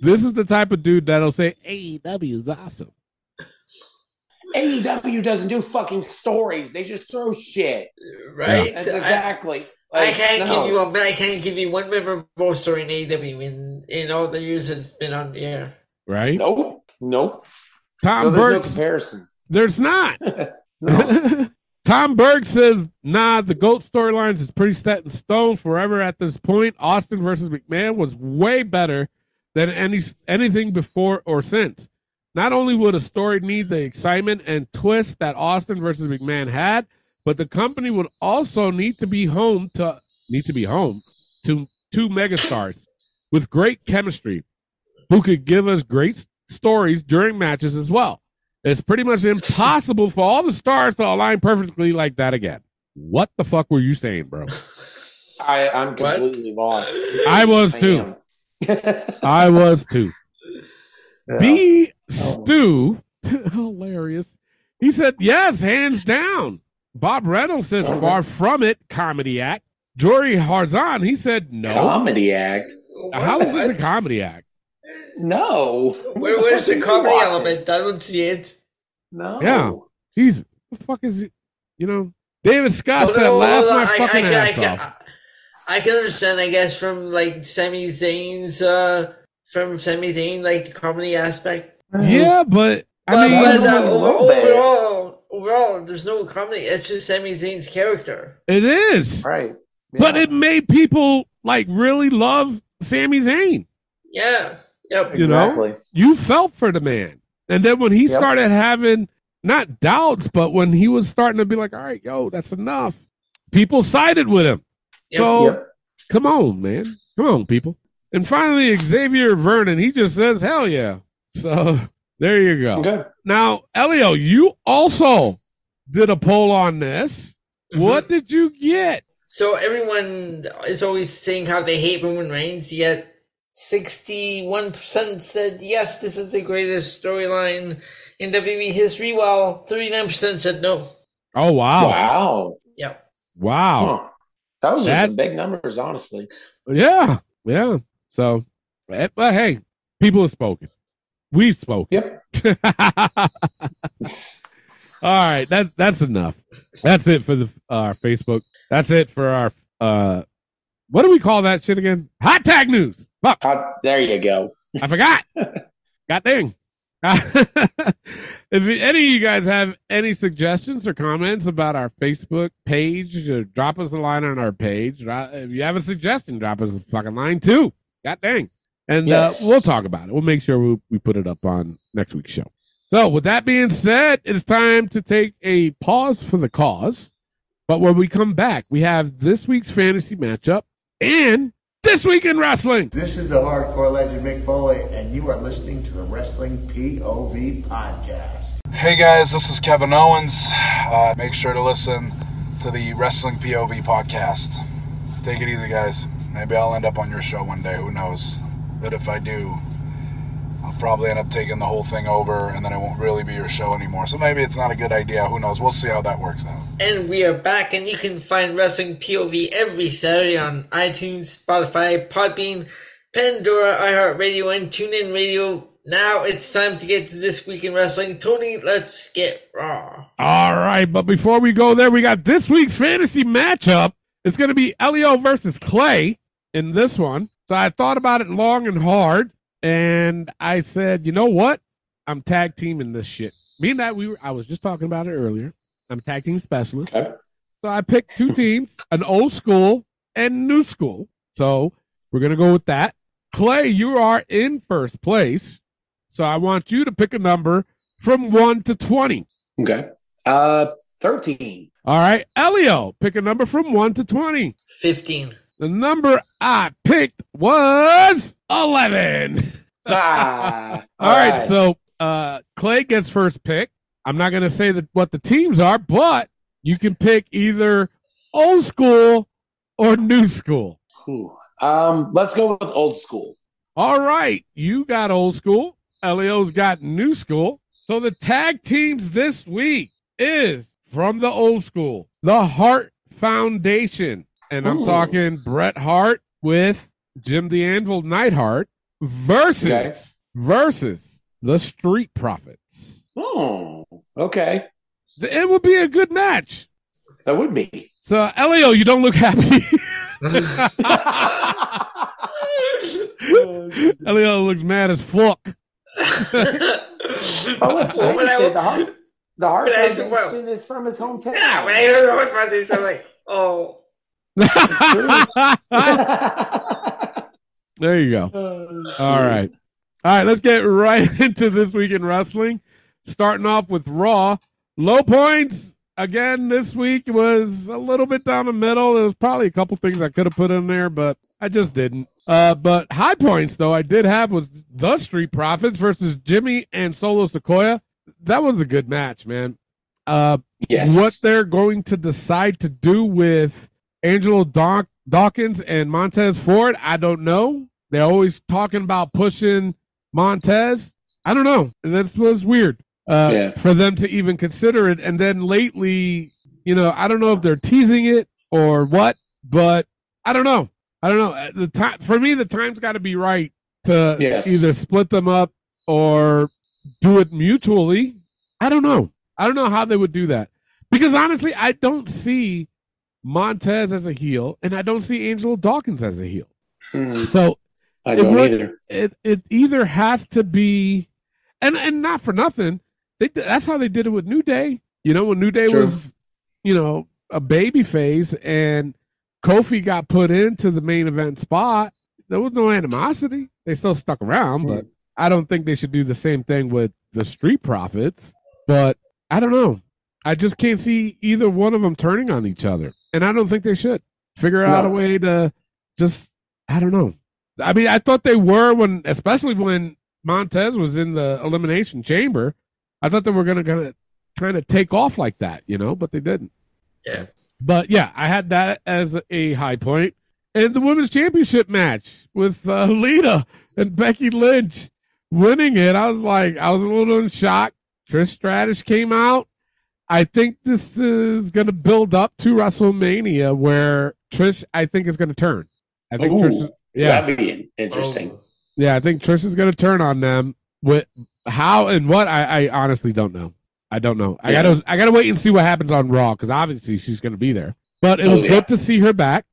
This is the type of dude that'll say, AEW is awesome. AEW doesn't do fucking stories. They just throw shit. Right? Yeah. That's exactly. I can't give you one memorable story in AEW in all the years it's been on the air. Right? Nope. Tom Burke. There's no comparison. There's not. Tom Burke says, nah, the GOAT storylines is pretty set in stone forever at this point. Austin versus McMahon was way better than anything before or since. Not only would a story need the excitement and twist that Austin versus McMahon had, but the company would also need to be home to two megastars with great chemistry who could give us great stories during matches as well. It's pretty much impossible for all the stars to align perfectly like that again. What the fuck were you saying, bro? I'm completely lost. I was too. Yeah. Stu, hilarious. He said, yes, hands down. Bob Reynolds says, far from it, comedy act. Jory Harzan, he said, no. Comedy act? How is this a comedy act? No. Where's the comedy element? I don't see it. No. Yeah. Jeez. What the fuck is it? You know, David Scott said, laugh my fucking ass off. I can understand, I guess, from like Sami Zayn, like the comedy aspect. Yeah, but I mean, overall, there's no comedy. It's just Sami Zayn's character. It is. Right. Yeah. But it made people like really love Sami Zayn. Yeah. Yep. Exactly. You felt for the man. And then when he started having, not doubts, but when he was starting to be like, all right, yo, that's enough, people sided with him. Yep. So come on, man. Come on, people. And finally, Xavier Vernon, he just says, hell yeah. So there you go. Okay. Now, Elio, you also did a poll on this. Mm-hmm. What did you get? So everyone is always saying how they hate Roman Reigns, yet 61% said, yes, this is the greatest storyline in WWE history, while 39% said no. Oh, wow. Wow. Yeah. Wow. Huh. Those are some big numbers, honestly. Yeah. Yeah. So, but hey, people have spoken. We've spoken. Yep. All right, that's enough. That's it for our Facebook. That's it for our what do we call that shit again? Hot tag news. Fuck. There you go. I forgot. God dang. If any of you guys have any suggestions or comments about our Facebook page, drop us a line on our page. If you have a suggestion, drop us a fucking line too. God dang. And yes. We'll talk about it. We'll make sure we put it up on next week's show. So with that being said, it's time to take a pause for the cause. But when we come back, we have this week's fantasy matchup and This Week in Wrestling. This is the Hardcore Legend Mick Foley, and you are listening to the Wrestling POV Podcast. Hey guys, this is Kevin Owens. Make sure to listen to the Wrestling POV Podcast. Take it easy, guys. Maybe I'll end up on your show one day. Who knows? But if I do, I'll probably end up taking the whole thing over, and then it won't really be your show anymore. So maybe it's not a good idea. Who knows? We'll see how that works out. And we are back, and you can find Wrestling POV every Saturday on iTunes, Spotify, Podbean, Pandora, iHeartRadio, and TuneIn Radio. Now it's time to get to This Week in Wrestling. Tony, let's get raw. All right, but before we go there, we got this week's fantasy matchup. It's going to be Elio versus Clay in this one. So I thought about it long and hard. And I said, you know what? I'm tag teaming this shit. Me and that I was just talking about it earlier. I'm a tag team specialist. Okay. So I picked two teams, an old school and new school. So we're going to go with that. Clay, you are in first place. So I want you to pick a number from 1 to 20. Okay. 13. All right. Elio, pick a number from 1 to 20. 15. The number I picked was 11. All right. So Clay gets first pick. I'm not going to say what the teams are, but you can pick either old school or new school. Cool. Let's go with old school. All right. You got old school. Elio's got new school. So the tag teams this week is from the old school, the Hart Foundation. And I'm talking Bret Hart with Jim the Anvil Neidhart versus the Street Profits. Oh, okay. It would be a good match. That would be. So, Elio, you don't look happy. Elio looks mad as fuck. The Hart Foundation is from his hometown. Yeah, when I heard the Hart Foundation, I'm like, oh. There you go. All right, let's get right into This Week in Wrestling, starting off with Raw. Low points again this week was a little bit down the middle. There was probably a couple things I could have put in there, but I just didn't. But high points though I did have was the Street Profits versus Jimmy and Solo Sikoa. That was a good match, man. Yes, what they're going to decide to do with Angelo Dawkins and Montez Ford, I don't know. They're always talking about pushing Montez. I don't know. And that was weird for them to even consider it. And then lately, I don't know if they're teasing it or what, but I don't know. The time for me, the time's got to be right to either split them up or do it mutually. I don't know. I don't know how they would do that because honestly, I don't see Montez as a heel, and I don't see Angelo Dawkins as a heel. So I don't either. It either has to be, and not for nothing, that's how they did it with New Day. When New Day was, a baby phase, and Kofi got put into the main event spot. There was no animosity. They still stuck around, but I don't think they should do the same thing with the Street Profits. But I don't know. I just can't see either one of them turning on each other. And I don't think they should figure out a way to just, I don't know. I mean, I thought they were especially when Montez was in the Elimination Chamber, I thought they were going to kind of take off like that, but they didn't. Yeah. But yeah, I had that as a high point. And the Women's Championship match with Lita and Becky Lynch winning it. I was a little in shock. Trish Stratus came out. I think this is going to build up to WrestleMania where Trish, I think, is going to turn. I think Trish, that'd be interesting. Yeah, I think Trish is going to turn on them. With how and what, I honestly don't know. I don't know. Yeah. I gotta wait and see what happens on Raw because obviously she's gonna be there. But it was good to see her back.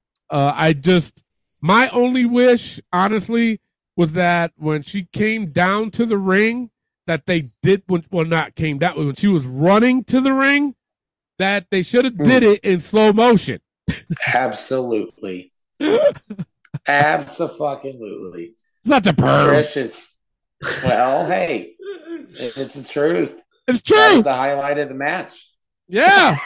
My only wish, honestly, was that when she came down to the ring, that they did when she was running to the ring, that they should have did it in slow motion. Absolutely. Absolutely. It's not the precious. Well, hey, it's the truth. It's true. That was the highlight of the match. Yeah.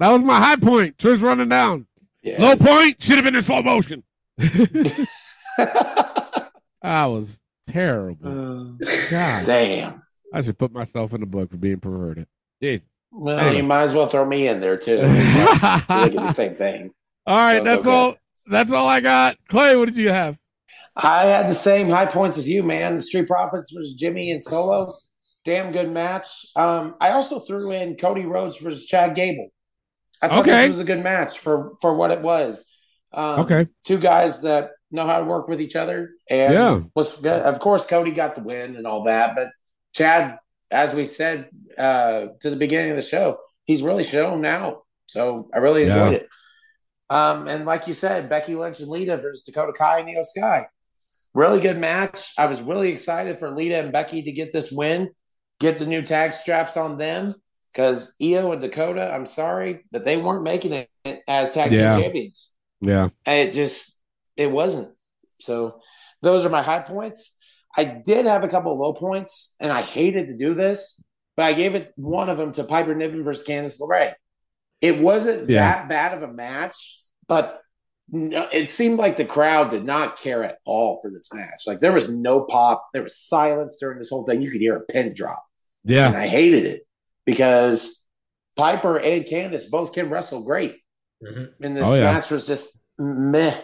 That was my high point. Trish running down. Yes. Low point should have been in slow motion. That was terrible. God. Damn. I should put myself in the book for being perverted. Jeez. Well, anyway. You might as well throw me in there, too. They do the same thing. All right. So that's all. That's all I got. Clay, what did you have? I had the same high points as you, man. Street Profits versus Jimmy and Solo. Damn good match. I also threw in Cody Rhodes versus Chad Gable. I thought this was a good match for what it was. Two guys that know how to work with each other. And of course, Cody got the win and all that. But Chad, as we said to the beginning of the show, he's really shown now. So I really enjoyed it. And like you said, Becky Lynch and Lita versus Dakota Kai and Io Sky. Really good match. I was really excited for Lita and Becky to get this win, get the new tag straps on them, because Io and Dakota, I'm sorry, but they weren't making it as tag team champions. Yeah. And it wasn't. So those are my high points. I did have a couple of low points, and I hated to do this, but I gave it one of them to Piper Niven versus Candice LeRae. It wasn't that bad of a match, but it seemed like the crowd did not care at all for this match. Like, there was no pop. There was silence during this whole thing. You could hear a pin drop. Yeah. And I hated it because Piper and Candice both can wrestle great. Mm-hmm. And this match was just meh.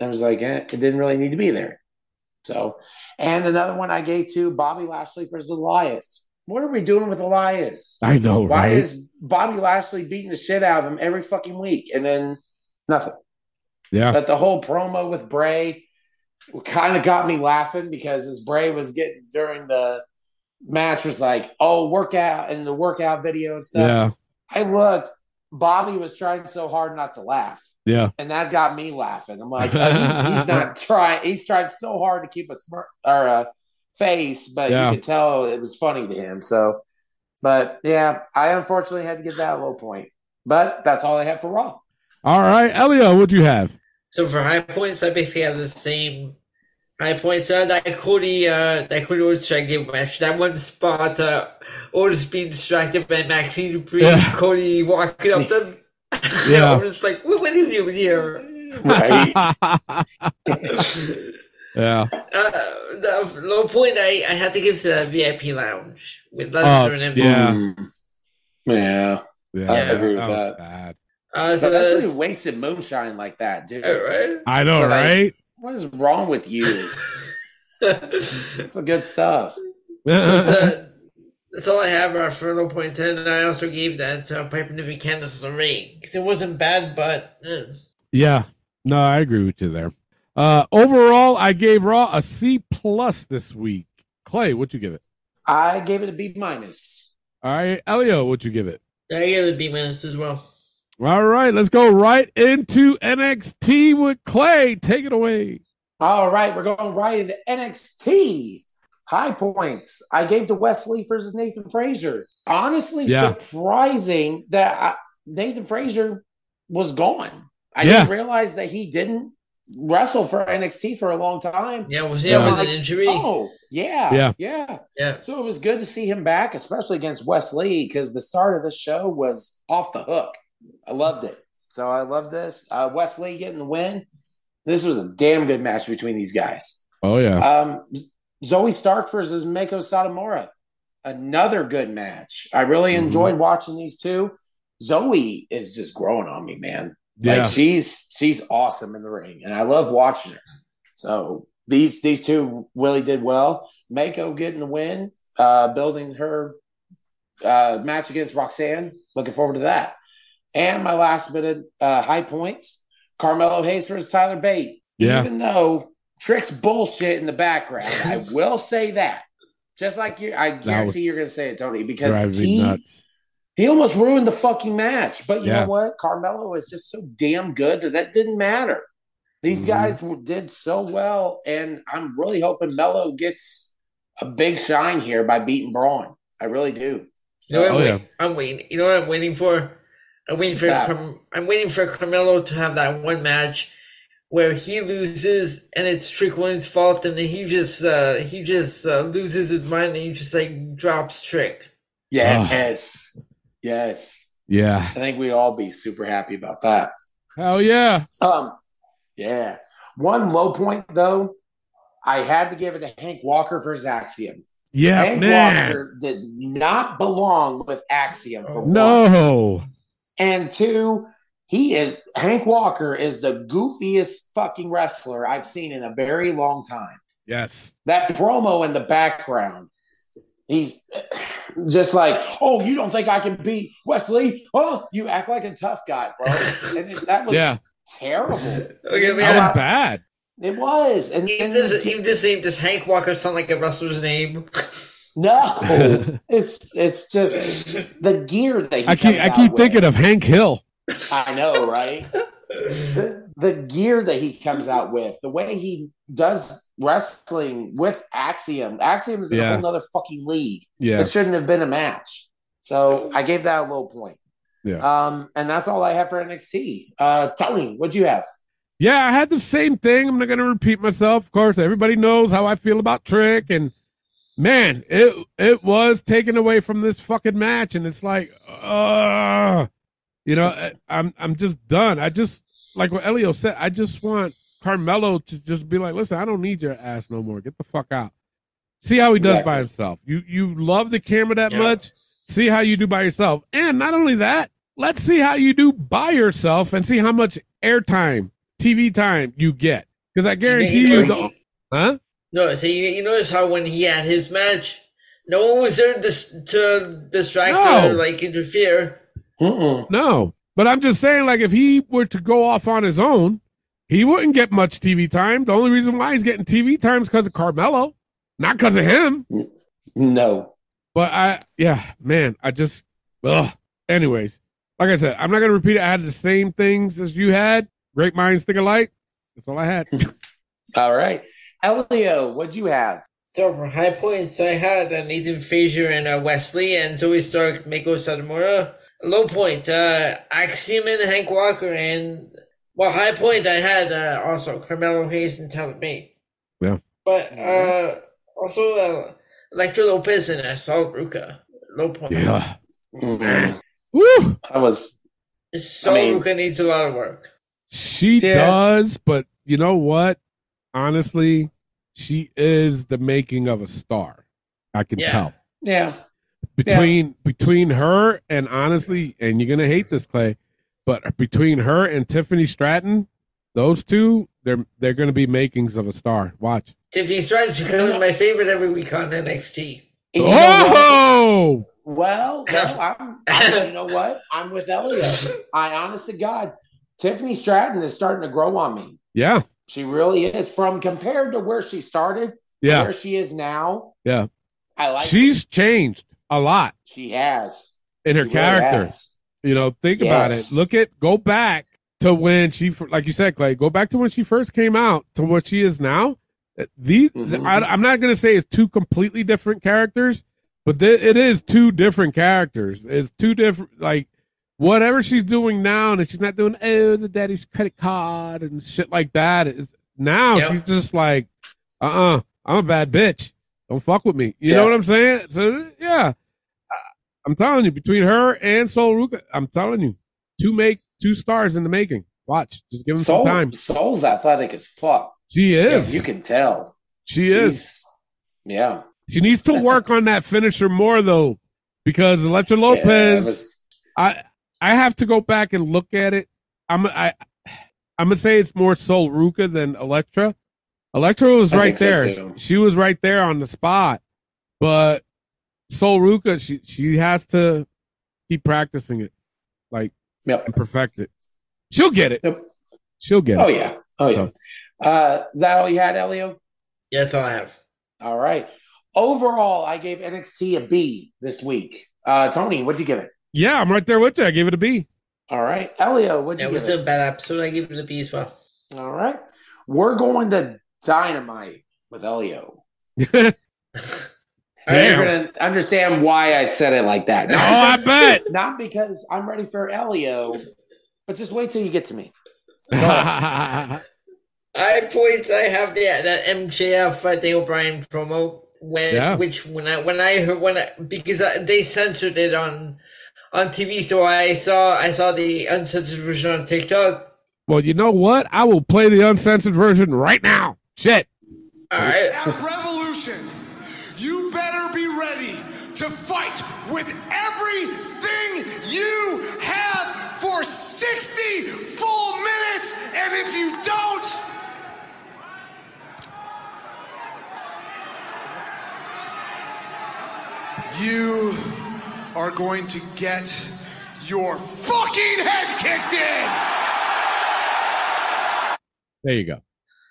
I was like, it didn't really need to be there. So, and another one I gave to Bobby Lashley versus Elias. What are we doing with Elias? I know, right? Why is Bobby Lashley beating the shit out of him every fucking week? And then nothing. Yeah. But the whole promo with Bray kind of got me laughing because as Bray was getting during the match was like, workout and the workout video and stuff. Yeah. I looked. Bobby was trying so hard not to laugh. Yeah. And that got me laughing. I'm like, he's not trying. He's tried so hard to keep a smirk or a face, but you could tell it was funny to him. So, but I unfortunately had to give that a low point. But that's all I have for Raw. All right, Elio, what do you have? So for high points, I basically have the same high points. That Cody Rhodes Chad Gable match. That one spot, Otis being distracted by Maxine Dupree, Cody walking up them. I'm just like, what are you doing here? Right. Yeah. The low point I had to give to the VIP lounge with Lesnar and Moon. Yeah. I agree with that. Bad. So that's really wasted moonshine like that, dude. Right? I know, right? What is wrong with you? That's some good stuff. That's all I have for low points, and I also gave that to Piper Niven, Candice LeRae because it wasn't bad, but yeah. No, I agree with you there. Overall, I gave Raw a C+ this week. Clay, what'd you give it? I gave it a B-. All right, Elio, what'd you give it? I gave it a B- as well. All right, let's go right into NXT with Clay. Take it away. All right, we're going right into NXT. High points. I gave to Wesley versus Nathan Frazier. Honestly, surprising that Nathan Frazier was gone. I didn't realize that he didn't wrestle for NXT for a long time. Yeah, with an injury. Oh, yeah. So it was good to see him back, especially against Wesley, because the start of the show was off the hook. I loved it. So I love this. Wesley getting the win. This was a damn good match between these guys. Oh, yeah. Zoe Stark versus Meiko Satomura. Another good match. I really enjoyed watching these two. Zoe is just growing on me, man. Yeah. Like she's awesome in the ring, and I love watching her. So these two really did well. Meiko getting the win, building her match against Roxanne. Looking forward to that. And my last bit of high points, Carmelo Hayes versus Tyler Bate. Yeah. Even though Trick's bullshit in the background, I will say that. Just like you, I guarantee you're going to say it, Tony, because he almost ruined the fucking match. But you know what? Carmelo is just so damn good that that didn't matter. These guys did so well, and I'm really hoping Melo gets a big shine here by beating Braun. I really do. You know what I'm waiting. You know what I'm waiting for? I'm waiting for Carmelo to have that one match where he loses and it's Strickland's fault, and then he just loses his mind and he just like drops Trick. Yes. Yeah. I think we all be super happy about that. Hell yeah. Yeah. One low point, though, I had to give it to Hank Walker versus Axiom. Yeah, Walker did not belong with Axiom. For one. And two, Hank Walker is the goofiest fucking wrestler I've seen in a very long time. Yes. That promo in the background. He's just like, oh, you don't think I can beat Wesley? Oh, you act like a tough guy, bro. And that was... Yeah. Terrible. That was bad. It was. And does Hank Walker sound like a wrestler's name? No, it's just the gear that he I keep thinking of Hank Hill. I know, right? the gear that he comes out with, the way he does wrestling with Axiom. Axiom is in a whole other fucking league. Yeah, it shouldn't have been a match. So I gave that a low point. Yeah. And that's all I have for NXT. Tony, what'd you have? Yeah, I had the same thing. I'm not going to repeat myself. Of course, everybody knows how I feel about Trick. And, man, it was taken away from this fucking match. And it's like, I'm just done. I just, like what Elio said, I just want Carmelo to just be like, listen, I don't need your ass no more. Get the fuck out. See how he does by himself. You love the camera that much. See how you do by yourself. And not only that, let's see how you do by yourself and see how much airtime, TV time you get. Because I guarantee So you notice how when he had his match, no one was there to distract or like interfere. No, but I'm just saying, like if he were to go off on his own, he wouldn't get much TV time. The only reason why he's getting TV time is because of Carmelo, not because of him. No. But anyways. Like I said, I'm not going to repeat it. I had the same things as you had. Great minds think alike. That's all I had. All right. Elio, what'd you have? So for high points, I had Nathan Frazier and Wesley and Zoe Stark, Mako Satomura. Low point, Axiom and Hank Walker. And, high point, I had also Carmelo Hayes and Talent Bate. Yeah. But also Electra Lopez and Sol Ruca. Low point. Yeah. Mm-hmm. Woo! Ruca needs a lot of work. She does, but you know what? Honestly, she is the making of a star. I can tell. Yeah. Between her and honestly, and you're gonna hate this, Clay, but between her and Tiffany Stratton, those two, they're gonna be makings of a star. Watch. Tiffany Stratton's becoming my favorite every week on NXT. And oh! Well, no, I'm you know what? I'm with Elio. I, honest to God, Tiffany Stratton is starting to grow on me. Yeah. She really is. From compared to where she started, to where she is now. Yeah. I like She's changed a lot. She has. In her character. Really has. You know, think about it. Go back to when she, like you said, Clay, go back to when she first came out to what she is now. I'm not going to say it's two completely different characters. But it is two different characters. It's two different, like, whatever she's doing now, and she's not doing, the daddy's credit card and shit like that. She's just like, I'm a bad bitch. Don't fuck with me. You know what I'm saying? So, I'm telling you, between her and Sol Ruca, I'm telling you, two stars in the making. Watch. Just give them some time. Sol's athletic as fuck. She is. Yeah, you can tell. She is. Yeah. She needs to work on that finisher more, though, because Electra Lopez, I have to go back and look at it. I'm going to say it's more Sol Ruca than Electra. Electra was right there. So she was right there on the spot. But Sol Ruca, she has to keep practicing it, and perfect it. She'll get it. Yep. She'll get it. Oh, yeah. Is that all you had, Elio? Yeah, that's all I have. All right. Overall, I gave NXT a B this week. Tony, what'd you give it? Yeah, I'm right there with you. I gave it a B. All right. Elio, what'd you give it? It was still a bad episode. I gave it a B as well. All right. We're going to Dynamite with Elio. Damn. You're going to understand why I said it like that. Not because, I bet. Not because I'm ready for Elio, but just wait till you get to me. I have that MJF Daniel Bryan promo because they censored it on TV, so I saw the uncensored version on TikTok. Well, you know what? I will play the uncensored version right now. Shit. All right. Revolution, you better be ready to fight with everything you have for 60 full minutes, and if you don't, you are going to get your fucking head kicked in. There you go.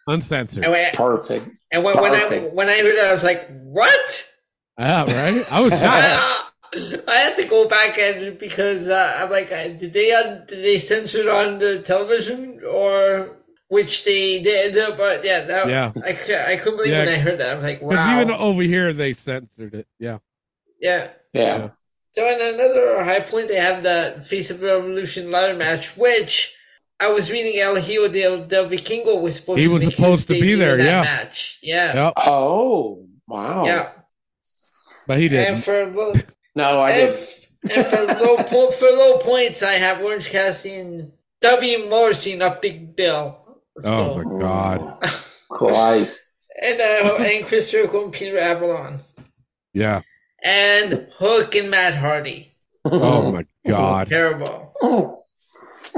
Uncensored. Perfect. And when I heard that, I was like, what? Yeah, right? I was shocked. I had to go back and because I'm like, did they censor it on the television or... Which they did, but yeah. I couldn't believe when I heard that. I'm like, wow. Because even over here, they censored it. Yeah. So in another high point, they have the Face of Revolution ladder match, which I was reading El Hijo del Vikingo was supposed to be. He was supposed to be there, that match. Yeah. Yep. Oh, wow. Yeah. But he didn't. And for low points, I have Orange Cassidy and W. Morrissey, not Big Bill. My God. Christ. And Chris Jericho and Peter Avalon. Yeah. And Hook and Matt Hardy. Oh, my God. Terrible.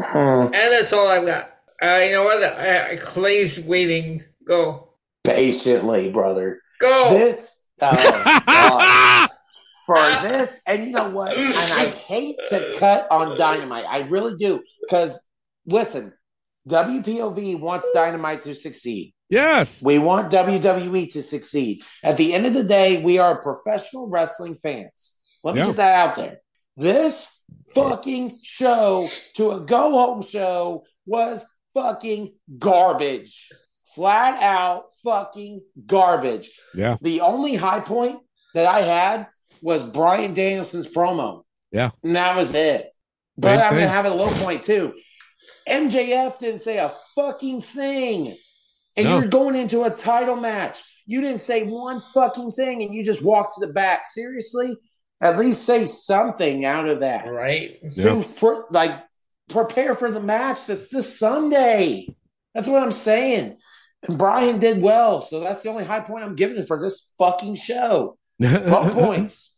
And that's all I've got. You know what? Clay's waiting. Go. Patiently, brother. Go. For this, and you know what? And I hate to cut on Dynamite. I really do. Because, listen, WPOV wants Dynamite to succeed. Yes. We want WWE to succeed. At the end of the day, we are professional wrestling fans. Let me get that out there. This fucking show to a go-home show was fucking garbage. Flat out fucking garbage. Yeah. The only high point that I had was Bryan Danielson's promo. Yeah. And that was it. But I'm going to have a low point, too. MJF didn't say a fucking thing. And you're going into a title match. You didn't say one fucking thing, and you just walked to the back. Seriously? At least say something out of that. Right? So, prepare for the match that's this Sunday. That's what I'm saying. And Bryan did well, so that's the only high point I'm giving it for this fucking show. Low points.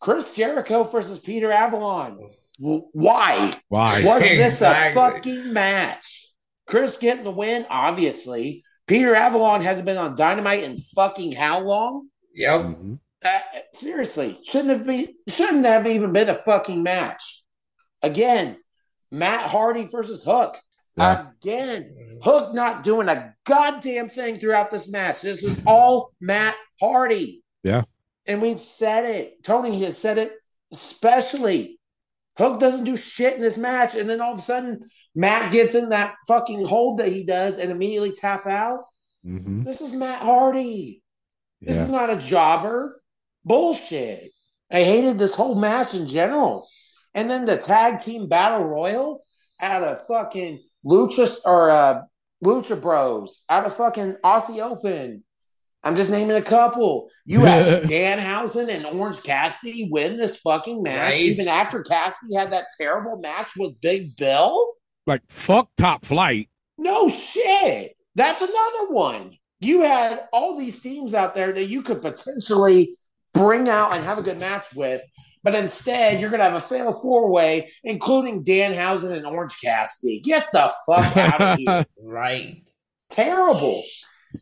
Chris Jericho versus Peter Avalon. Why? Was this a fucking match? Chris getting the win, obviously. Peter Avalon hasn't been on Dynamite in fucking how long? Yep. Mm-hmm. Seriously, shouldn't have even been a fucking match. Again, Matt Hardy versus Hook. Yeah. Again, Hook not doing a goddamn thing throughout this match. This was all Matt Hardy. Yeah. And we've said it. Tony has said it especially. Hook doesn't do shit in this match, and then all of a sudden, Matt gets in that fucking hold that he does and immediately tap out. Mm-hmm. This is Matt Hardy. Yeah. This is not a jobber. Bullshit. I hated this whole match in general. And then the tag team battle royal out of fucking Lucha Bros, out of fucking Aussie Open. I'm just naming a couple. You had Danhausen and Orange Cassidy win this fucking match, even after Cassidy had that terrible match with Big Bill. Like, fuck Top Flight. No shit. That's another one. You had all these teams out there that you could potentially bring out and have a good match with, but instead you're going to have a fail four-way, including Danhausen and Orange Cassidy. Get the fuck out of here. Right. Terrible.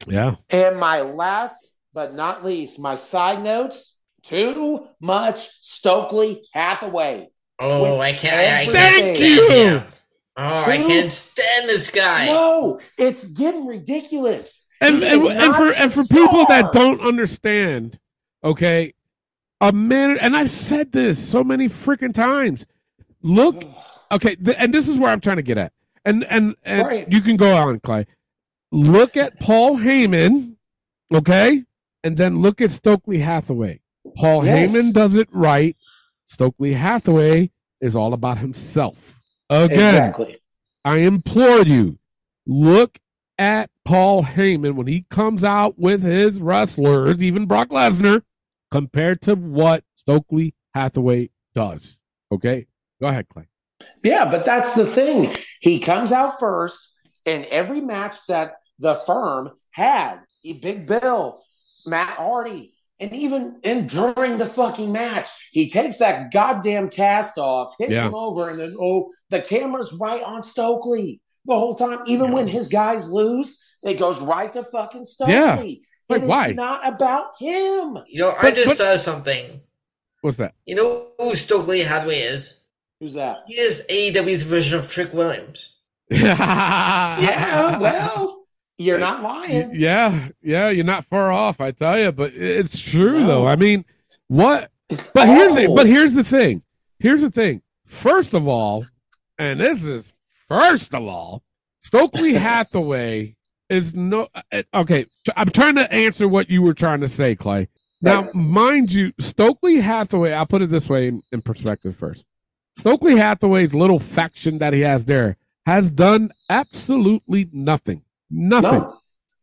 Yeah. And my last but not least, my side notes, too much Stokely Hathaway. Oh, I can't. Thank you. Yeah. Oh, I can't stand this guy. No, it's getting ridiculous. And for people that don't understand, Okay. A man, and I've said this so many freaking times. Look, okay, and this is where I'm trying to get at. And right. You can go on, Clay. Look at Paul Heyman, okay? And then look at Stokely Hathaway. Paul Heyman does it right. Stokely Hathaway is all about himself. Again, exactly. I implore you, look at Paul Heyman when he comes out with his wrestlers, even Brock Lesnar, compared to what Stokely Hathaway does. Okay? Go ahead, Clay. Yeah, but that's the thing. He comes out first in every match that the firm had. Big Bill, Matt Hardy, and even during the fucking match, he takes that goddamn cast off, hits him over, and then the camera's right on Stokely the whole time. Even when his guys lose, it goes right to fucking Stokely. Yeah. Like, why? It's not about him. You know, I just saw something. What's that? You know who Stokely Hathaway is? Who's that? He is AEW's version of Trick Williams. Yeah, well, you're not lying. Yeah, you're not far off, I tell you. But it's true, though. I mean, what? Here's the thing. First of all, and this is first of all, Stokely Hathaway is no. Okay, I'm trying to answer what you were trying to say, Clay. Now, mind you, Stokely Hathaway. I'll put it this way in perspective first. Stokely Hathaway's little faction that he has there has done absolutely nothing. Nothing.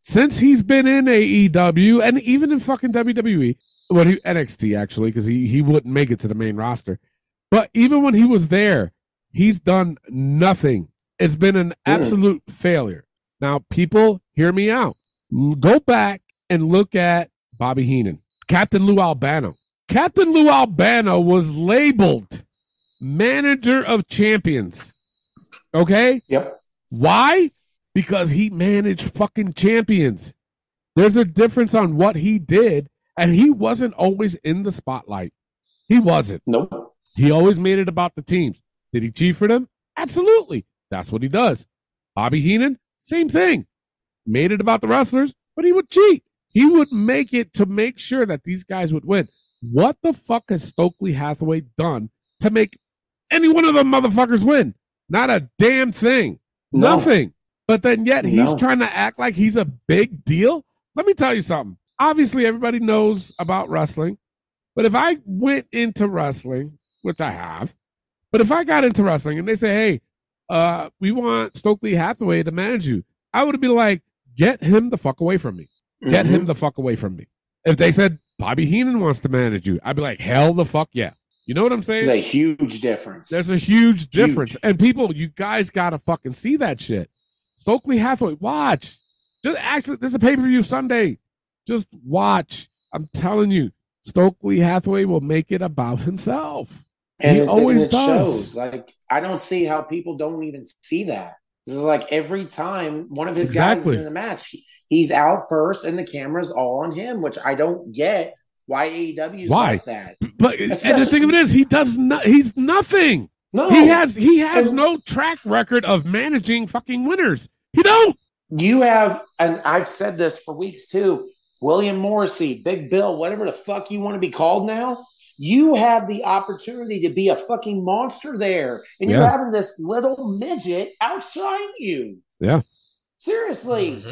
Since he's been in AEW and even in fucking WWE. Well, NXT, actually, because he wouldn't make it to the main roster. But even when he was there, he's done nothing. It's been an absolute failure. Now, people, hear me out. Go back and look at Bobby Heenan. Captain Lou Albano. Captain Lou Albano was labeled manager of champions. Okay? Yep. Why? Because he managed fucking champions. There's a difference on what he did, and he wasn't always in the spotlight. He wasn't. Nope. He always made it about the teams. Did he cheat for them? Absolutely. That's what he does. Bobby Heenan, same thing. Made it about the wrestlers, but he would cheat. He would make it to make sure that these guys would win. What the fuck has Stokely Hathaway done to make any one of them motherfuckers win? Not a damn thing. No. Nothing. But then yet he's trying to act like he's a big deal. Let me tell you something. Obviously, everybody knows about wrestling. But if I went into wrestling, which I have, but if I got into wrestling and they say, hey, we want Stokely Hathaway to manage you, I would be like, get him the fuck away from me. Get him the fuck away from me. If they said Bobby Heenan wants to manage you, I'd be like, hell the fuck yeah. You know what I'm saying? There's a huge difference. And people, you guys got to fucking see that shit. Stokely Hathaway, watch. Just actually, this is a pay-per-view Sunday. Just watch. I'm telling you, Stokely Hathaway will make it about himself. And he always does. Shows. Like, I don't see how people don't even see that. This is like every time one of his guys is in the match, he's out first and the camera's all on him, which I don't get. Why AEW's like that? But and the thing of it is, he does not. He's nothing. No, he has no track record of managing fucking winners. He don't. You have, and I've said this for weeks too. William Morrissey, Big Bill, whatever the fuck you want to be called now. You have the opportunity to be a fucking monster there, and you're having this little midget outshine you. Yeah. Seriously,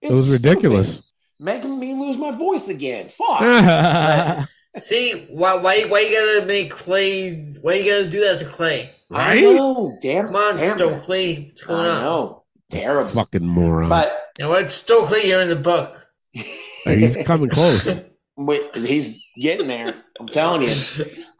it was ridiculous. Stupid. Making me lose my voice again. Fuck. See, why you gotta make Clay? Why you gotta do that to Clay? Right? I know. Damn. Come on, Stokely. What's going on? I know. Terrible. Fucking moron. But you know what, Stokely? You're in the book. He's coming close. Wait, he's getting there. I'm telling you.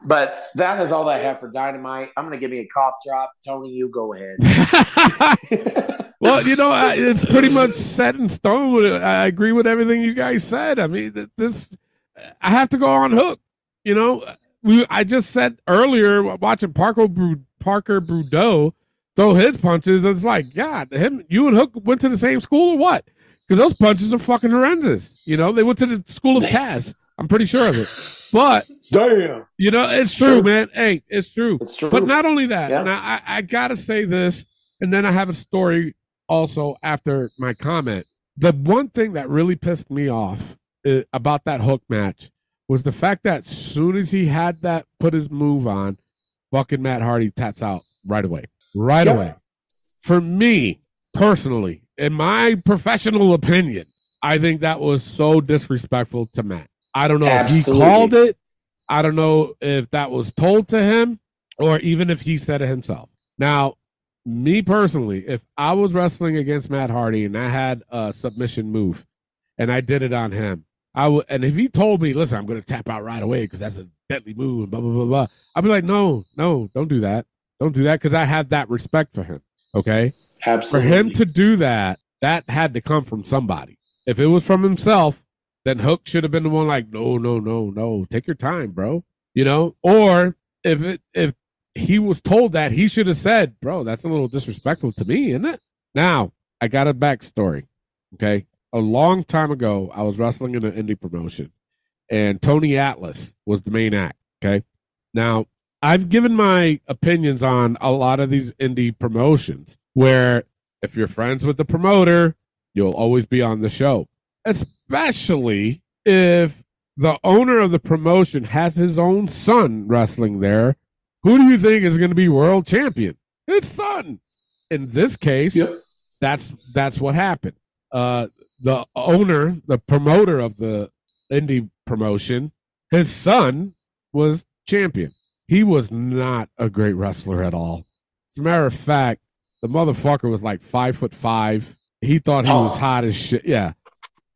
But that is all I have for Dynamite. I'm gonna give you a cough drop. Tony, you go ahead. Well, you know, it's pretty much set in stone. I agree with everything you guys said. I mean, I have to go on hook. You know, I just said earlier, watching Parker Boudreaux throw his punches, it's like, God, you and Hook went to the same school or what? Because those punches are fucking horrendous. You know, they went to the school of Taz. I'm pretty sure of it. But, damn, you know, it's true, man. Hey, it's true. It's true. But not only that, and I got to say this, and then I have a story. Also, after my comment, the one thing that really pissed me off about that Hook match was the fact that as soon as he had that, put his move on, fucking Matt Hardy taps out right away. Right away. For me, personally, in my professional opinion, I think that was so disrespectful to Matt. I don't know if he called it. I don't know if that was told to him or even if he said it himself. Now, me personally, if I was wrestling against Matt Hardy and I had a submission move and I did it on him, and if he told me, listen, I'm going to tap out right away because that's a deadly move and blah, blah, blah, blah, I'd be like, no, don't do that. Don't do that because I have that respect for him. Okay? Absolutely. For him to do that, that had to come from somebody. If it was from himself, then Hook should have been the one like, no, take your time, bro. You know? Or if he was told that, he should have said, bro, that's a little disrespectful to me, isn't it? Now, I got a backstory, okay? A long time ago, I was wrestling in an indie promotion, and Tony Atlas was the main act, okay? Now, I've given my opinions on a lot of these indie promotions where if you're friends with the promoter, you'll always be on the show. Especially if the owner of the promotion has his own son wrestling there. Who do you think is going to be world champion? His son. In this case, yep. That's what happened. The owner, the promoter of the indie promotion, his son was champion. He was not a great wrestler at all. As a matter of fact, the motherfucker was like 5'5". He thought he was hot as shit. Yeah.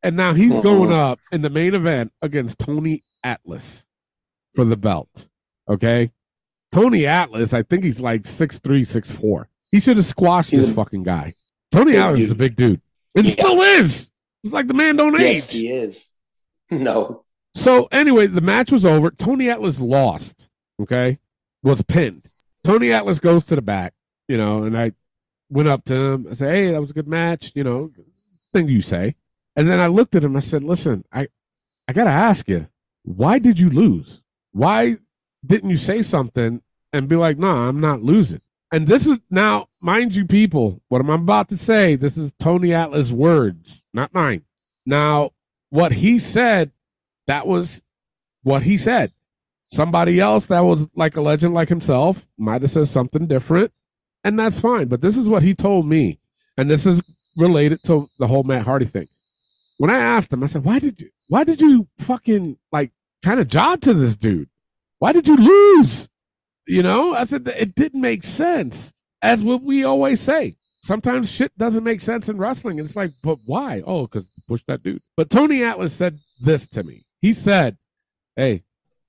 And now he's going up in the main event against Tony Atlas for the belt. Okay? Tony Atlas, I think he's like 6'3", 6'4". He should have squashed this fucking guy. Tony Atlas is a big dude. And still is. It's like the man don't age. Yes, he is. No. So, anyway, the match was over. Tony Atlas lost. Okay? Was pinned. Tony Atlas goes to the back, you know, and I went up to him. I said, hey, that was a good match, you know, thing you say. And then I looked at him. I said, listen, I got to ask you, why did you lose? Why didn't you say something and be like, no, I'm not losing? And this is now, mind you, people, what I'm about to say, this is Tony Atlas' words, not mine. Now, what he said, that was what he said. Somebody else that was like a legend like himself might have said something different, and that's fine. But this is what he told me, and this is related to the whole Matt Hardy thing. When I asked him, I said, why did you fucking like kind of job to this dude? Why did you lose? You know, I said, it didn't make sense. As what we always say, sometimes shit doesn't make sense in wrestling. It's like, but why? Oh, because push that dude. But Tony Atlas said this to me. He said, hey,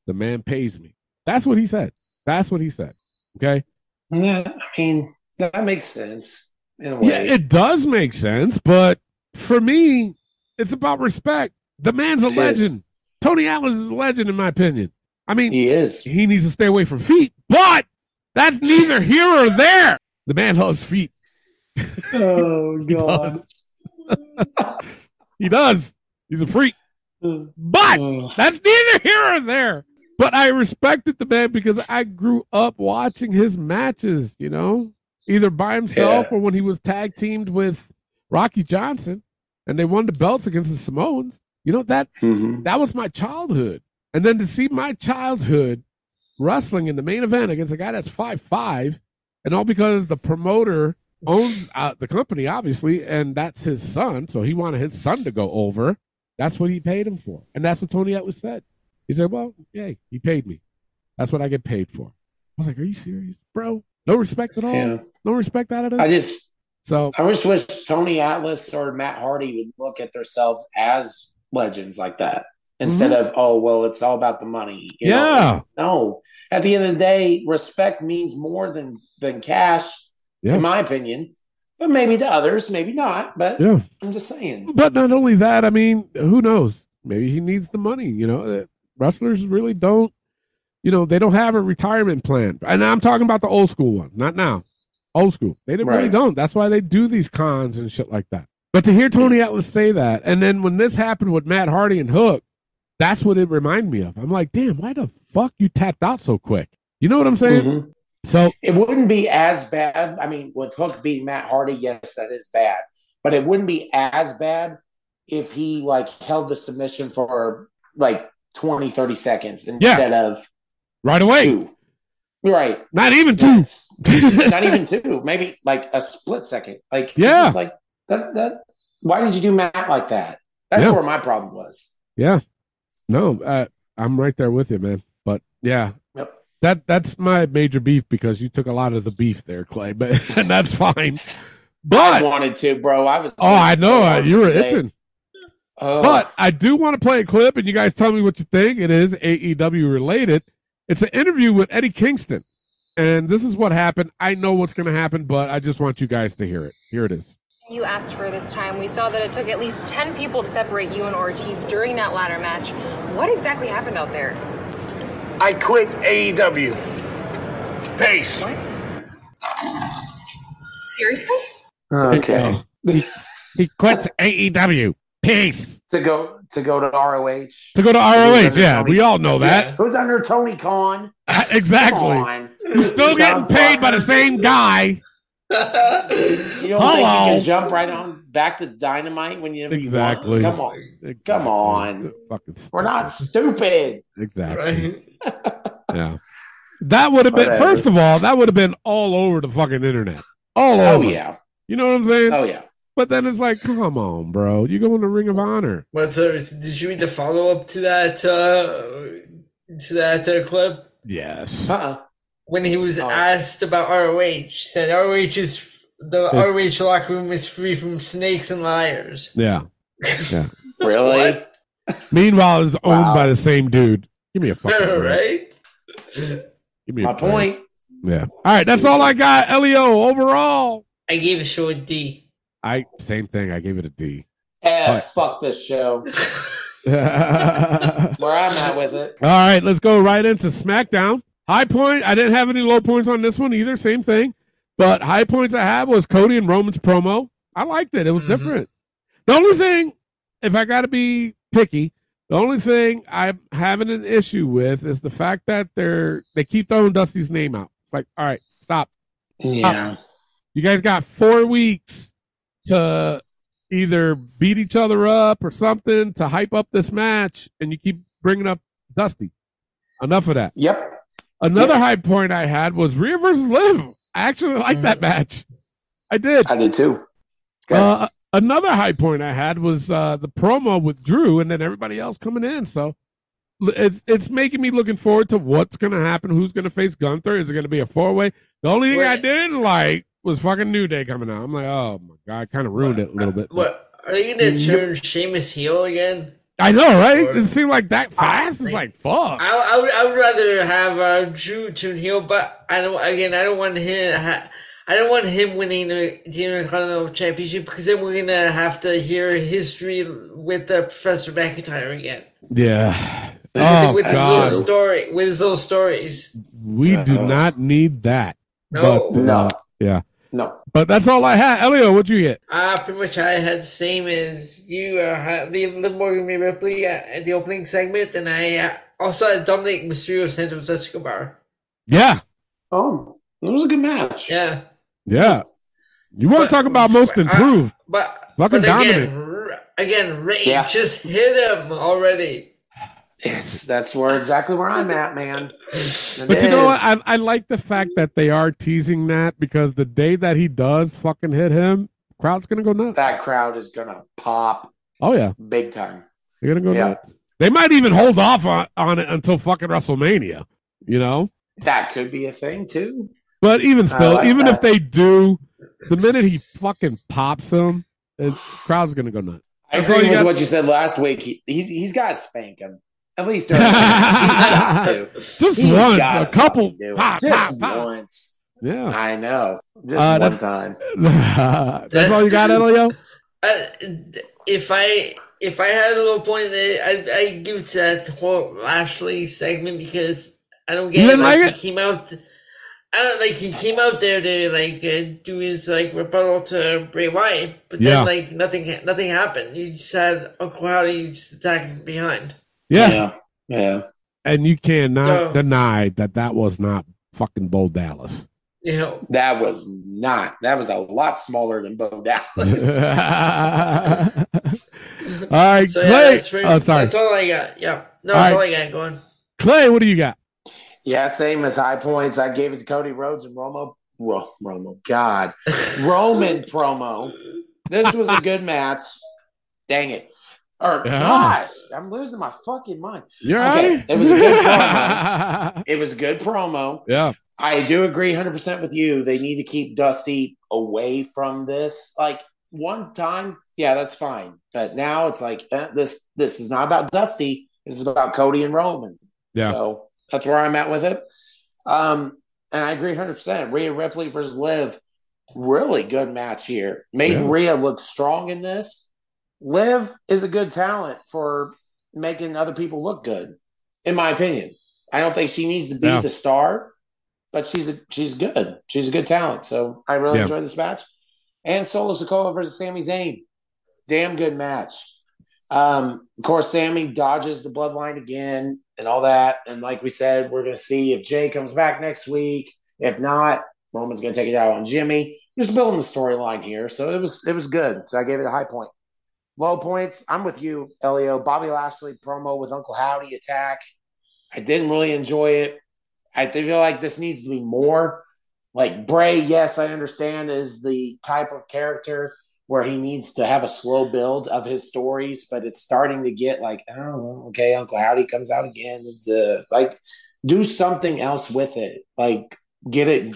the man pays me. That's what he said. That's what he said. Okay. Yeah, I mean, that makes sense in a way. Yeah, it does make sense. But for me, it's about respect. The man's a legend. Tony Atlas is a legend, in my opinion. I mean, he is. He needs to stay away from feet, but that's neither here or there. The man loves feet. Oh, God. He does. He's a freak. But that's neither here or there. But I respected the man because I grew up watching his matches, you know, either by himself or when he was tag teamed with Rocky Johnson. And they won the belts against the Samoans. You know, that was my childhood. And then to see my childhood wrestling in the main event against a guy that's 5'5", and all because the promoter owns the company, obviously, and that's his son, so he wanted his son to go over. That's what he paid him for. And that's what Tony Atlas said. He said, well, yay, he paid me. That's what I get paid for. I was like, are you serious, bro? No respect at all? Yeah. No respect out of this? I just wish Tony Atlas or Matt Hardy would look at themselves as legends like that instead of, oh, well, it's all about the money. You know? No. At the end of the day, respect means more than cash, in my opinion. But maybe to others, maybe not. But I'm just saying. But not only that, I mean, who knows? Maybe he needs the money. You know, wrestlers really don't, you know, they don't have a retirement plan. And I'm talking about the old school one, not now. Old school. They really don't. That's why they do these cons and shit like that. But to hear Tony Atlas say that, and then when this happened with Matt Hardy and Hook, that's what it reminded me of. I'm like, damn, why the fuck you tapped out so quick? You know what I'm saying? Mm-hmm. So it wouldn't be as bad. I mean, with Hook beating Matt Hardy, yes, that is bad. But it wouldn't be as bad if he like held the submission for like 20, 30 seconds instead of right away. Two. Right. Not even two. Not even two. Maybe like a split second. Like, it's like that. Why did you do Matt like that? That's where my problem was. Yeah. No, I'm right there with you, man. But yeah. Yep. That's my major beef, because you took a lot of the beef there, Clay, but and that's fine. But I wanted to, bro. I was. Oh, I know. You were itching. Oh. But I do want to play a clip, and you guys tell me what you think. It is AEW related. It's an interview with Eddie Kingston, and this is what happened. I know what's going to happen, but I just want you guys to hear it. Here it is. You asked for this time. We saw that it took at least 10 people to separate you and Ortiz during that ladder match. What exactly happened out there? I quit AEW. Peace. What? Seriously? Okay. He quits AEW. Peace. To go to ROH. To go to ROH, yeah. We all know that. Yeah. Who's under Tony Khan? Exactly. Who's still getting paid by the same guy. You don't think you can jump right on back to Dynamite when you exactly. Come on. Exactly. Come on. We're not stupid. Exactly. Right? Yeah. That would have been, first of all, that would have been all over the fucking internet. All over. Oh, yeah. You know what I'm saying? Oh, yeah. But then it's like, come on, bro. You go in the Ring of Honor. What's up? Did you read the follow-up to that clip? Yes. Uh-uh. When he was asked about ROH, he said ROH locker room is free from snakes and liars. Yeah. Really? Meanwhile, it's owned by the same dude. Give me a fucking right? Give me my point. Yeah. All right, that's all I got, Elio. Overall, I gave the show a D. Same thing. I gave it a D. Fuck this show. Where I'm at with it. All right, let's go right into SmackDown. High point. I didn't have any low points on this one either. Same thing. But high points I had was Cody and Roman's promo. I liked it. It was different. The only thing, if I got to be picky, the only thing I'm having an issue with is the fact that they keep throwing Dusty's name out. It's like, all right, stop. Yeah. You guys got 4 weeks to either beat each other up or something to hype up this match, and you keep bringing up Dusty. Enough of that. Yep. Another high point I had was Rhea versus Liv. I actually liked that match. I did. I did too. Another high point I had was the promo with Drew, and then everybody else coming in. So it's making me looking forward to what's going to happen. Who's going to face Gunther? Is it going to be a four-way? The only thing I didn't like was fucking New Day coming out. I'm like, oh my God, kind of ruined it a little bit. What, are they going to turn Sheamus heel again? I know, right? Or, it seemed like that fast. It's like, fuck. I would rather have Drew turn heel, but I don't want him winning the Intercontinental Championship, because then we're going to have to hear history with Professor McIntyre again. Yeah. With his little stories. We do not need that. No. But, yeah. No, but that's all I had. Elio, what'd you get? Pretty much I had the same as you. The Morgan May Ripley at the opening segment, and I also had Dominic Mysterio Santos Escobar. Yeah. Oh, it was a good match. Yeah. You want to talk about most improved? But again, Ray just hit him already. That's exactly where I'm at, man. But you know what? I like the fact that they are teasing that, because the day that he does fucking hit him, crowd's gonna go nuts. That crowd is gonna pop. Oh yeah, big time. They're gonna go nuts. They might even hold off on it until fucking WrestleMania. You know, that could be a thing too. But even still, if they do, the minute he fucking pops him, the crowd's gonna go nuts. I agree with what you said last week. He's got to spank him. At least he's got to. Just once, a couple. Just once. Yeah, I know. Just one time. That's all you got, Elio? If I had a little point, I give it to that whole Lashley segment, because I don't get it. He came out there to do his rebuttal to Bray Wyatt, but then nothing happened. You just had Uncle Howdy just attacking behind. Yeah. And you cannot deny that was not fucking Bo Dallas. Yeah, that was not. That was a lot smaller than Bo Dallas. All right, so, Clay. Yeah, that's all I got. Yeah, no, that's all I got. Go on, Clay. What do you got? Yeah, same as high points. I gave it to Cody Rhodes and Roman promo. This was a good match. Dang it. Or gosh, I'm losing my fucking mind. You're right. It was a good promo. Yeah. I do agree 100% with you. They need to keep Dusty away from this. Like one time, yeah, that's fine. But now it's like this is not about Dusty. This is about Cody and Roman. Yeah. So that's where I'm at with it. And I agree 100%. Rhea Ripley versus Liv. Really good match here. Made Rhea look strong in this. Liv is a good talent for making other people look good, in my opinion. I don't think she needs to be the star, but she's good. She's a good talent. So I really enjoyed this match. And Solo Sikoa versus Sami Zayn. Damn good match. Of course, Sammy dodges the bloodline again and all that. And like we said, we're going to see if Jay comes back next week. If not, Roman's going to take it out on Jimmy. Just building the storyline here. So it was good. So I gave it a high point. Low points. I'm with you, Elio. Bobby Lashley promo with Uncle Howdy attack. I didn't really enjoy it. I feel like this needs to be more. Like Bray, yes, I understand, is the type of character where he needs to have a slow build of his stories, but it's starting to get like, oh, okay, Uncle Howdy comes out again. And, do something else with it. Like get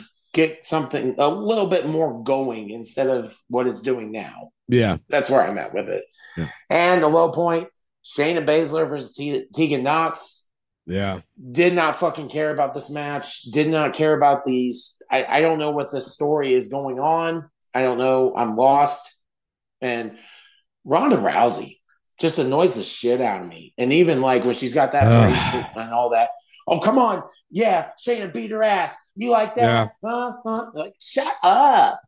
something a little bit more going instead of what it's doing now. Yeah. That's where I'm at with it. Yeah. And a low point, Shayna Baszler versus Tegan Knox. Yeah. Did not fucking care about this match. Did not care about these. I don't know what the story is going on. I don't know. I'm lost. And Ronda Rousey just annoys the shit out of me. And even like when she's got that bracelet and all that. Oh, come on. Yeah. Shayna beat her ass. You like that? Yeah. Like, shut up.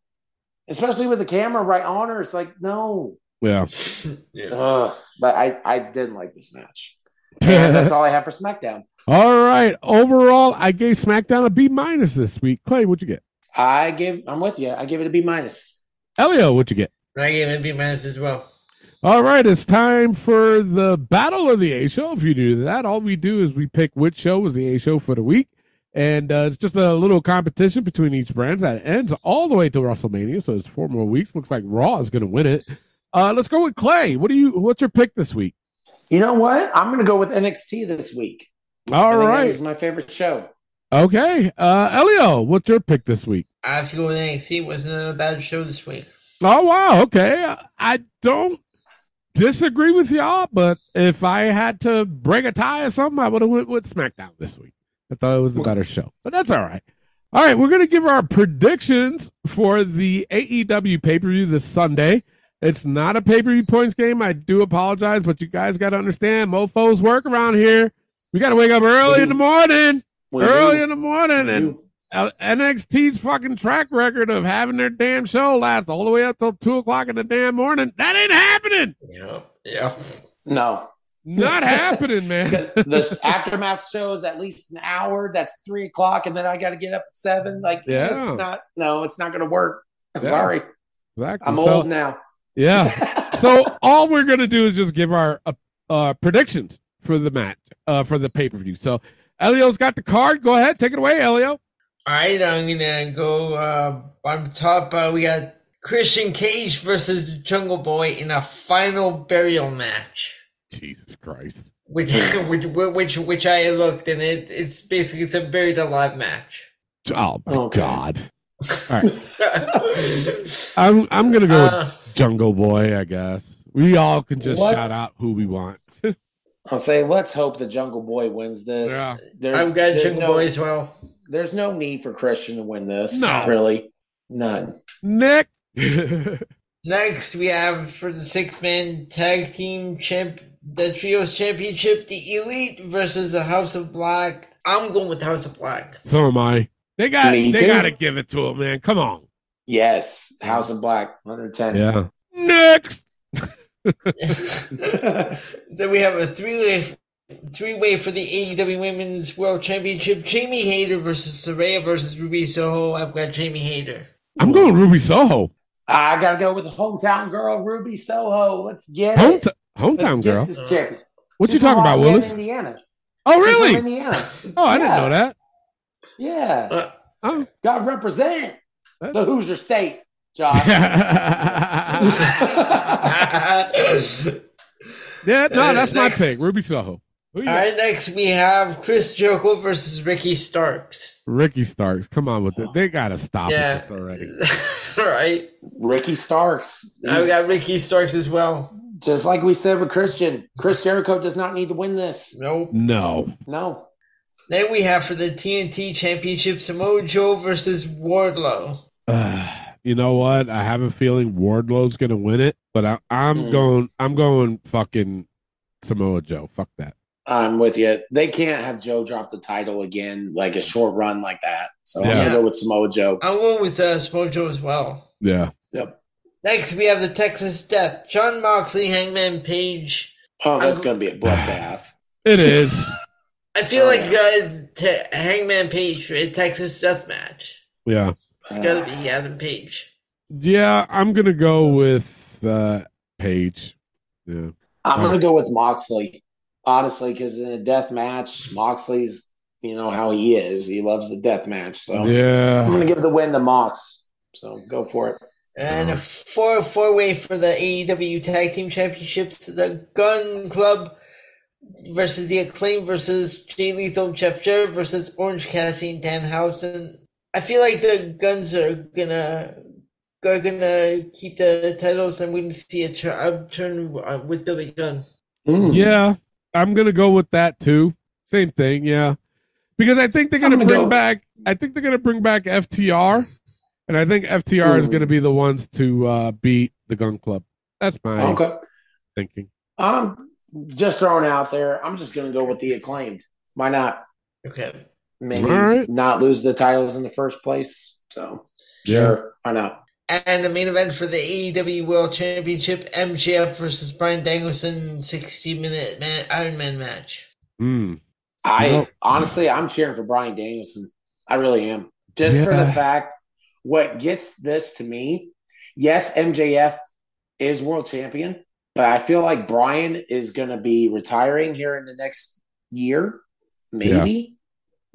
Especially with the camera right on her, it's like, no. Yeah. But I didn't like this match. And that's all I have for SmackDown. All right. Overall, I gave SmackDown a B- this week. Clay, what'd you get? I'm with you. I give it a B-. Elio, what'd you get? I gave it a B- as well. All right. It's time for the Battle of the A-Show. If you do that, all we do is we pick which show was the A-Show for the week. And it's just a little competition between each brand that ends all the way to WrestleMania. So it's 4 more weeks. Looks like Raw is going to win it. Let's go with Clay. What's your pick this week? You know what? I'm going to go with NXT this week. All right. This is my favorite show. Okay. Elio, what's your pick this week? I have to go with NXT. It wasn't a bad show this week. Oh, wow. Okay. I don't disagree with y'all, but if I had to break a tie or something, I would have went with SmackDown this week. I thought it was the better show, but that's all right. All right, we're going to give our predictions for the AEW pay-per-view this Sunday. It's not a pay-per-view points game. I do apologize, but you guys got to understand, mofos work around here. We got to wake up early in the morning, and NXT's fucking track record of having their damn show last all the way up till 2 o'clock in the damn morning, that ain't happening. Yeah. No. Not happening, man. The aftermath show is at least an hour. That's 3 o'clock, and then I got to get up at 7. Like, it's not going to work. I'm sorry. Exactly. I'm old now. Yeah. So all we're going to do is just give our predictions for the match, for the pay per view. So Elio's got the card. Go ahead, take it away, Elio. All right, I'm gonna go on the top. We got Christian Cage versus Jungle Boy in a final burial match. Jesus Christ! Which I looked, and it's basically it's a buried alive match. Oh my God! All right, I'm gonna go with Jungle Boy. I guess we all can just shout out who we want. I'll say let's hope the Jungle Boy wins this. Yeah. I've got Jungle Boy as well. There's no need for Christian to win this. No, really, none. Nick. Next, we have for the 6-man tag team the Trios Championship, the Elite versus the House of Black. I'm going with the House of Black. So am I. They got to give it to him, man. Come on. Yes, House of Black, 110. Yeah. Next. Then we have a three-way for the AEW Women's World Championship: Jamie Hayter versus Saraya versus Ruby Soho. I've got Jamie Hayter. I'm going Ruby Soho. I got to go with the hometown girl, Ruby Soho. Let's get it. Hometown girl. What you talking about, Willis? Indiana. Oh, really? Indiana. Oh, I didn't know that. Yeah. Gotta represent the Hoosier State, Josh. Yeah, no, that's my pick. Ruby Soho. All right, next we have Chris Jericho versus Ricky Starks. Ricky Starks, come on with it. They gotta stop this already. All right. Ricky Starks. I've got Ricky Starks as well. Just like we said with Christian, Chris Jericho does not need to win this. Nope. No. Then we have for the TNT Championship, Samoa Joe versus Wardlow. You know what? I have a feeling Wardlow's gonna win it, but I'm going fucking Samoa Joe. Fuck that. I'm with you. They can't have Joe drop the title again, like a short run like that. So I'm going to go with Samoa Joe. I'm going with Samoa Joe as well. Yeah. Yep. Next, we have the Texas Death. Jon Moxley, Hangman Page. Oh, that's going to be a bloodbath. It is. I feel like Hangman Page for a Texas Death match. Yeah. It's got to be Adam Page. Yeah, I'm going to go with Page. Yeah. I'm going to go with Moxley. Honestly, because in a death match, Moxley's, you know how he is. He loves the death match. So I'm going to give the win to Mox. So go for it. And a four-way for the AEW Tag Team Championships, the Gun Club versus the Acclaim versus Jay Lethal and Jeff Jarrett versus Orange Cassidy and Danhausen. I feel like the Guns are going to keep the titles, and we're going to see a turn with Billy Gunn. Mm. Yeah. I'm going to go with that too. Same thing, yeah. Because I think they're going to bring back FTR, and I think FTR is going to be the ones to beat the Gun Club. That's my thinking. I'm just throwing out there. I'm just going to go with the Acclaimed. Why not? Okay. Maybe not lose the titles in the first place. So, sure, why not? And the main event for the AEW World Championship, MJF versus Bryan Danielson 60-minute Iron Man match. Mm. Honestly, I'm cheering for Bryan Danielson. I really am. Just for the fact, what gets this to me, yes, MJF is world champion, but I feel like Bryan is going to be retiring here in the next year, maybe,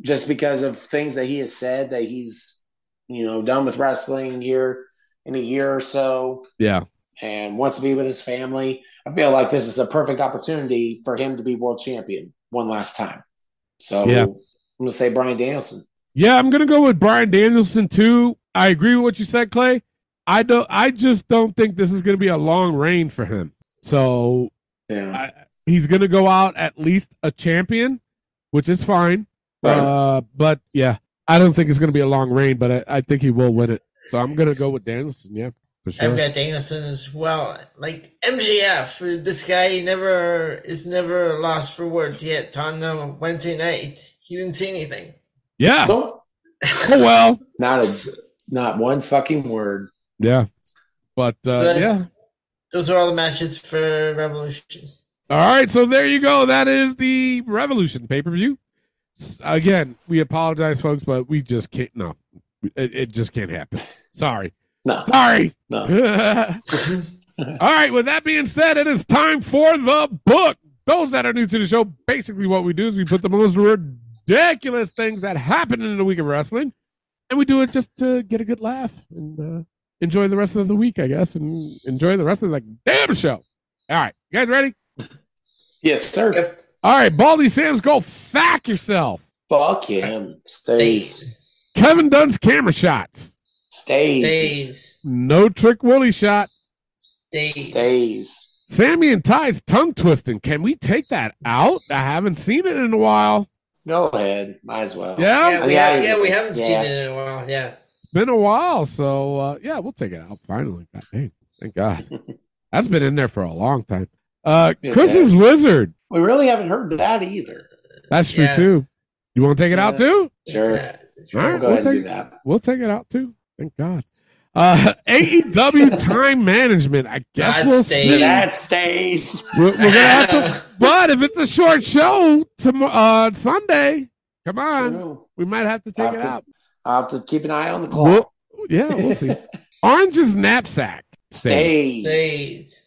just because of things that he has said that he's, done with wrestling here. In a year or so. Yeah. And wants to be with his family. I feel like this is a perfect opportunity for him to be world champion one last time. So I'm going to say Bryan Danielson. Yeah, I'm going to go with Bryan Danielson too. I agree with what you said, Clay. I just don't think this is going to be a long reign for him. So he's going to go out at least a champion, which is fine. Right. But I don't think it's going to be a long reign, but I think he will win it. So I'm going to go with Danielson, for sure. I've got Danielson as well. Like, MJF, this guy is never lost for words yet. On Wednesday night, he didn't say anything. Yeah. Well. Not one fucking word. Yeah. But, those are all the matches for Revolution. All right, so there you go. That is the Revolution pay-per-view. Again, we apologize, folks, but we just can't. No. It just can't happen. Sorry. No. Sorry. No. All right. With that being said, it is time for the book. Those that are new to the show, basically what we do is we put the most ridiculous things that happen in the week of wrestling, and we do it just to get a good laugh and enjoy the rest of the week, I guess, and enjoy the rest of the damn show. All right. You guys ready? Yes, sir. Yep. All right. Baldy Sam's, go fuck yourself. Fuck him. Stays. Kevin Dunn's camera shots. Stays. No Trick Willie shot. Stays. Sammy and Ty's tongue twisting. Can we take that out? I haven't seen it in a while. Go ahead. Might as well. Yeah, we haven't seen it in a while. Yeah. It's been a while, so we'll take it out finally. God dang. Thank God. That's been in there for a long time. Chris's Lizard. We really haven't heard that either. That's true, too. You want to take it out, too? Sure. All right, we'll take it out too. Thank God. AEW time management. I guess that we'll see. That stays. We're gonna have to. But if it's a short show tomorrow, Sunday, come on, we might have to take it out. I have to keep an eye on the clock. We'll see. Orange's knapsack stays.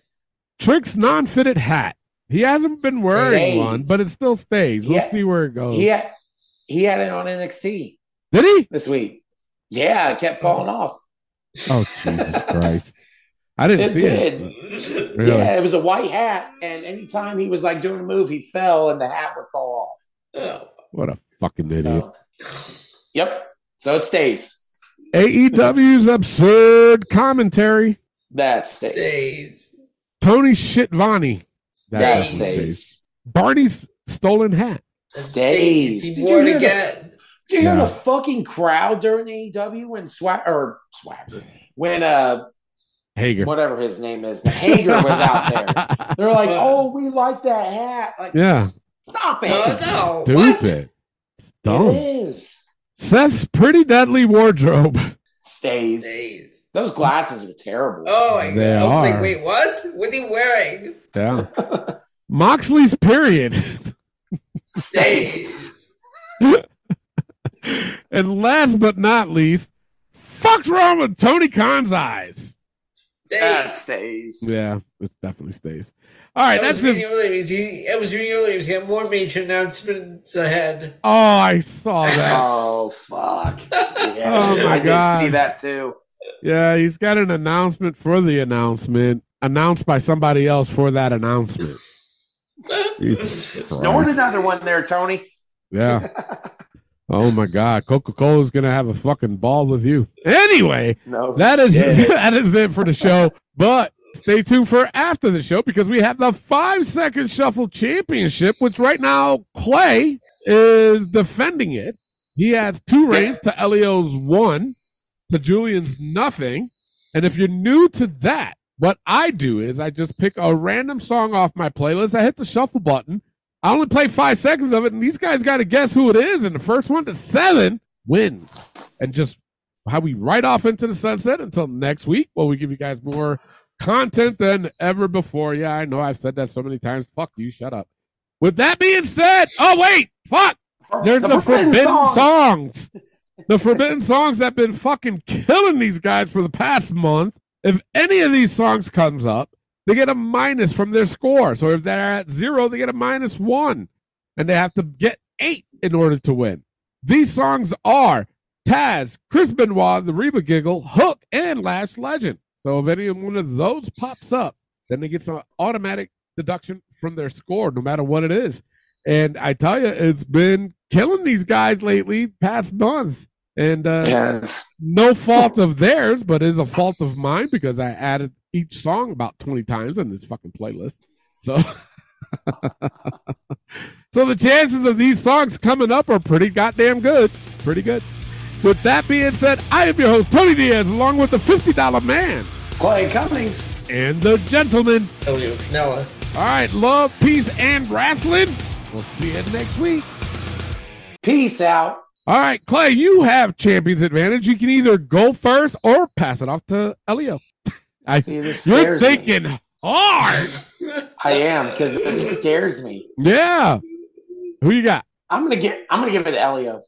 Trick's non-fitted hat. He hasn't been wearing one, but it still stays. We'll see where it goes. He had it on NXT. Did he? This week. Yeah, it kept falling off. Oh, Jesus Christ. I didn't see it. Really? Yeah, it was a white hat, and anytime he was like doing a move, he fell, and the hat would fall off. Oh. What a fucking idiot. Yep. So it stays. AEW's absurd commentary. That stays. Tony Schiavone. That stays. Barney's stolen hat. Stays. Did you hear the fucking crowd during AEW when Swagger when Hager, whatever his name is, Hager was out there? They're like, "Oh, we like that hat." Like, stop it! No, stupid. It's dumb. It is. Seth's pretty deadly wardrobe stays. Those glasses are terrible. Oh, my God. I was like, wait, what? What are you wearing? Yeah. Moxley's period stays. And last but not least, fuck's wrong with Tony Khan's eyes? That stays. Yeah, it definitely stays. All right, that's it. It was Vinnie Williams. He had more major announcements ahead. Oh, I saw that. Oh, fuck. Yes. Oh, my God. I did see that, too. Yeah, he's got an announcement for the announcement, announced by somebody else for that announcement. Snort another one there, Tony. Yeah. Oh, my God. Coca-Cola's going to have a fucking ball with you. Anyway, that is it for the show. But stay tuned for after the show because we have the 5-second shuffle championship, which right now Clay is defending it. He has 2 reigns to Elio's 1, to Julian's nothing. And if you're new to that, what I do is I just pick a random song off my playlist. I hit the shuffle button. I only play 5 seconds of it, and these guys got to guess who it is. And the first one to 7 wins. And just how we ride off into the sunset until next week, where we give you guys more content than ever before. Yeah, I know I've said that so many times. Fuck you. Shut up. With that being said, there's the forbidden songs. The forbidden songs that have been fucking killing these guys for the past month. If any of these songs comes up, they get a minus from their score. So if they're at 0, they get a -1. And they have to get 8 in order to win. These songs are Taz, Chris Benoit, The Reba Giggle, Hook, and Last Legend. So if any one of those pops up, then they get some automatic deduction from their score, no matter what it is. And I tell you, it's been killing these guys lately, past month. And no fault of theirs, but is a fault of mine because I added each song about 20 times on this fucking playlist. So the chances of these songs coming up are pretty goddamn good. Pretty good. With that being said, I am your host, Tony Diaz, along with the $50 man, Clay Cummings, and the gentleman, Elio Canella. All right, love, peace, and wrestling. We'll see you next week. Peace out. All right, Clay, you have champion's advantage. You can either go first or pass it off to Elio. You're thinking hard. I am, because it scares me. Yeah. Who you got? I'm gonna give it to Elio.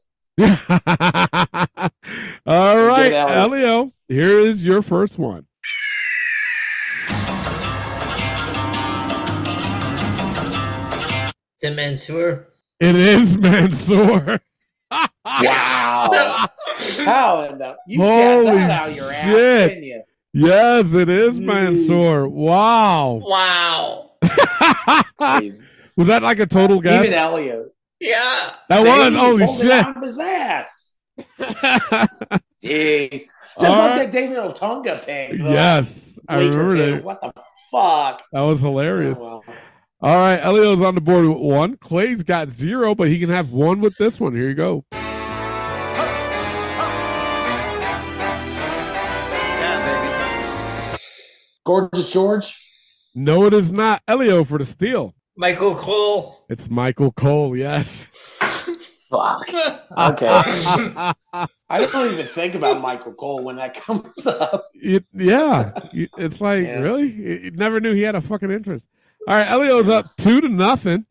All right, Elio. Here is your first one. Is it Mansoor? It is Mansoor. Wow. How in the... You got that out of your ass, didn't you? Yes, it is Mansoor. Wow. Was that like a total guess? Even Elio. Yeah. That was. Holy shit. Out of his ass. Jeez. Just all like that David Otunga pick. Yes. I remember that. What the fuck? That was hilarious. Oh, well. All right. Elio's on the board with 1. Clay's got 0, but he can have 1 with this one. Here you go. Gorgeous George? No, it is not. Elio for the steal. Michael Cole. It's Michael Cole, yes. Fuck. Okay. I don't even think about Michael Cole when that comes up. It's like, really? You never knew he had a fucking interest. All right, Elio's up 2-0.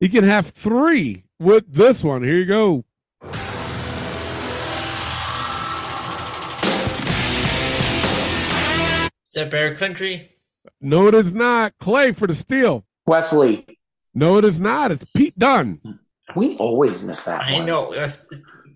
He can have 3 with this one. Here you go. Is that Bear Country? No, it is not. Clay for the steal. Wesley. No, it is not. It's Pete Dunne. We always miss that one. I know.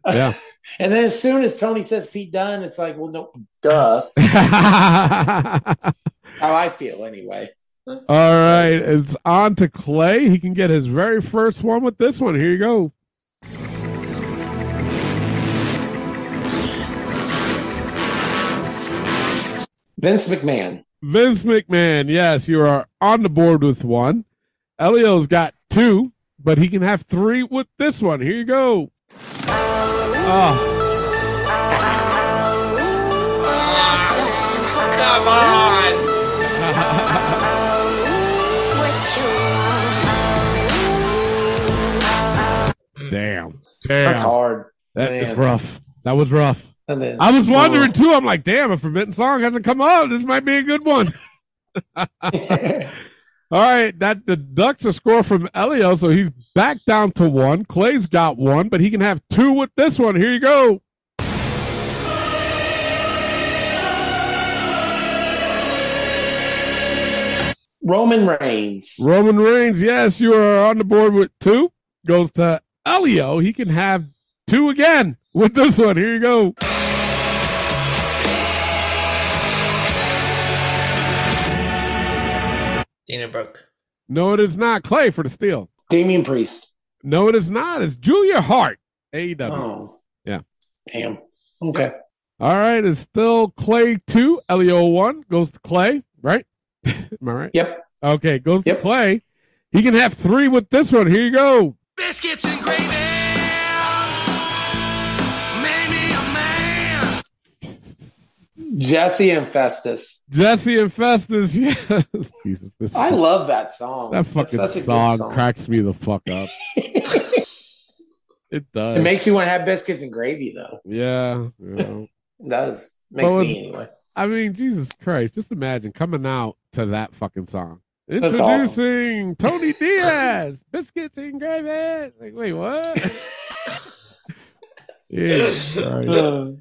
Yeah. And then as soon as Tony says Pete Dunne, it's like, well, no, duh. How I feel anyway. All right. It's on to Clay. He can get his very first one with this one. Here you go. Vince McMahon. Vince McMahon. Yes, you are on the board with one. Elio's got two, but he can have three with this one. Here you go. Oh. Come on. Damn. That's hard. That is rough. That was rough. And then, I was wondering too. I'm like, damn, a forbidden song hasn't come out. This might be a good one. All right, that deducts a score from Elio, so he's back down to one. Clay's got one, but he can have two with this one. Here you go. Roman Reigns. Roman Reigns, yes, you are on the board with two. Goes to Elio. He can have two again with this one. Here you go. Dana Brooke. No, it is not. Clay for the steal. Damian Priest. No, it is not. It's Julia Hart. AEW. Oh. Yeah. Damn. Okay. All right. It's still Clay 2. Elio 1. Goes to Clay, right? Am I right? Yep. Okay. Goes to Clay. He can have three with this one. Here you go. Biscuits and gravy. Made me a man. Jesse and Festus. Jesse and Festus. Yes. Jesus, I love that song. That fucking song cracks me the fuck up. It does. It makes you want to have biscuits and gravy, though. Yeah. You know. It does. Makes me anyway. I mean, Jesus Christ. Just imagine coming out to that fucking song. Introducing Tony Diaz, biscuits and gravy. Like, wait, what? Yeah, all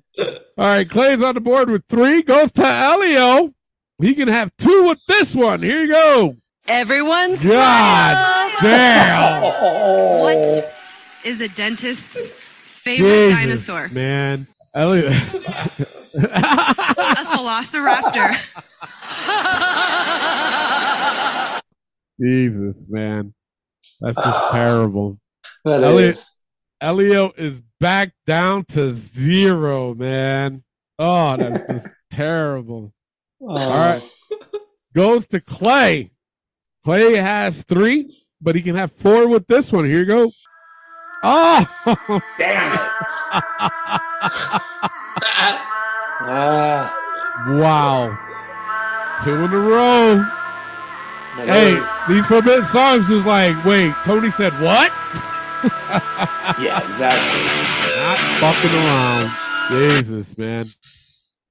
right, Clay's on the board with three. Goes to Elio. He can have two with this one. Here you go. Everyone's God smile. Damn. What is a dentist's favorite dinosaur? Man, Elio. A velociraptor. Jesus, man. That's just terrible. That Elio is back down to zero, man. Oh, that's just terrible. All right. Goes to Clay. Clay has three, but he can have four with this one. Here you go. Oh! Damn it. Wow. Two in a row. No, hey, these forbidden songs was like, wait, Tony said what? Yeah, exactly. Not fucking around. Jesus, man.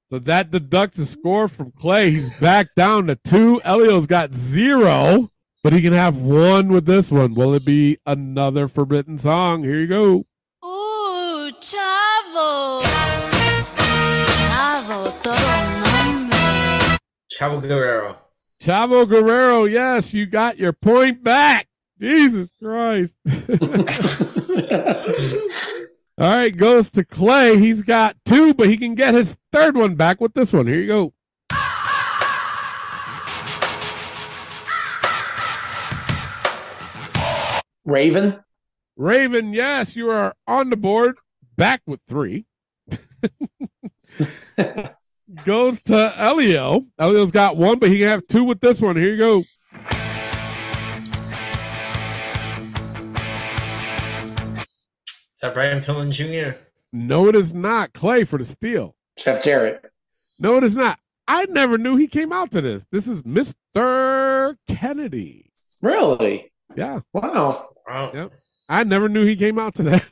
So that deducts a score from Clay. He's back down to two. Elio's got zero, but he can have one with this one. Will it be another forbidden song? Here you go. Ooh, Chavo. Chavo, todo. Chavo Guerrero. Chavo Guerrero, yes, you got your point back. Jesus Christ. All right, goes to Clay. He's got two, but he can get his third one back with this one. Here you go. Raven. Raven, yes, you are on the board. Back with three. Goes to Elio. Elio's got one, but he can have two with this one. Here you go. Is that Brian Pillman Jr.? No, it is not. Clay for the steal. Jeff Jarrett. No, it is not. I never knew he came out to this. This is Mr. Kennedy. Really? Yeah. Wow. Yep. I never knew he came out to that.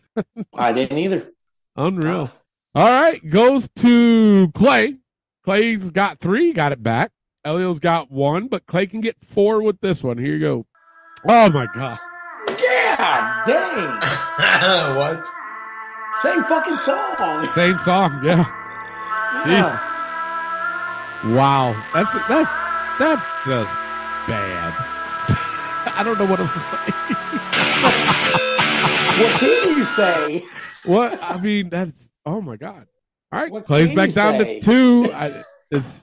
I didn't either. Unreal. All right. Goes to Clay. Clay's got three, got it back. Elio's got one, but Clay can get four with this one. Here you go. Oh, my gosh. Yeah, dang. What? Same fucking song. Same song, yeah. Wow. That's That's just bad. I don't know what else to say. What can you say? What? I mean, that's, oh my God. All right. Clay's back down to two.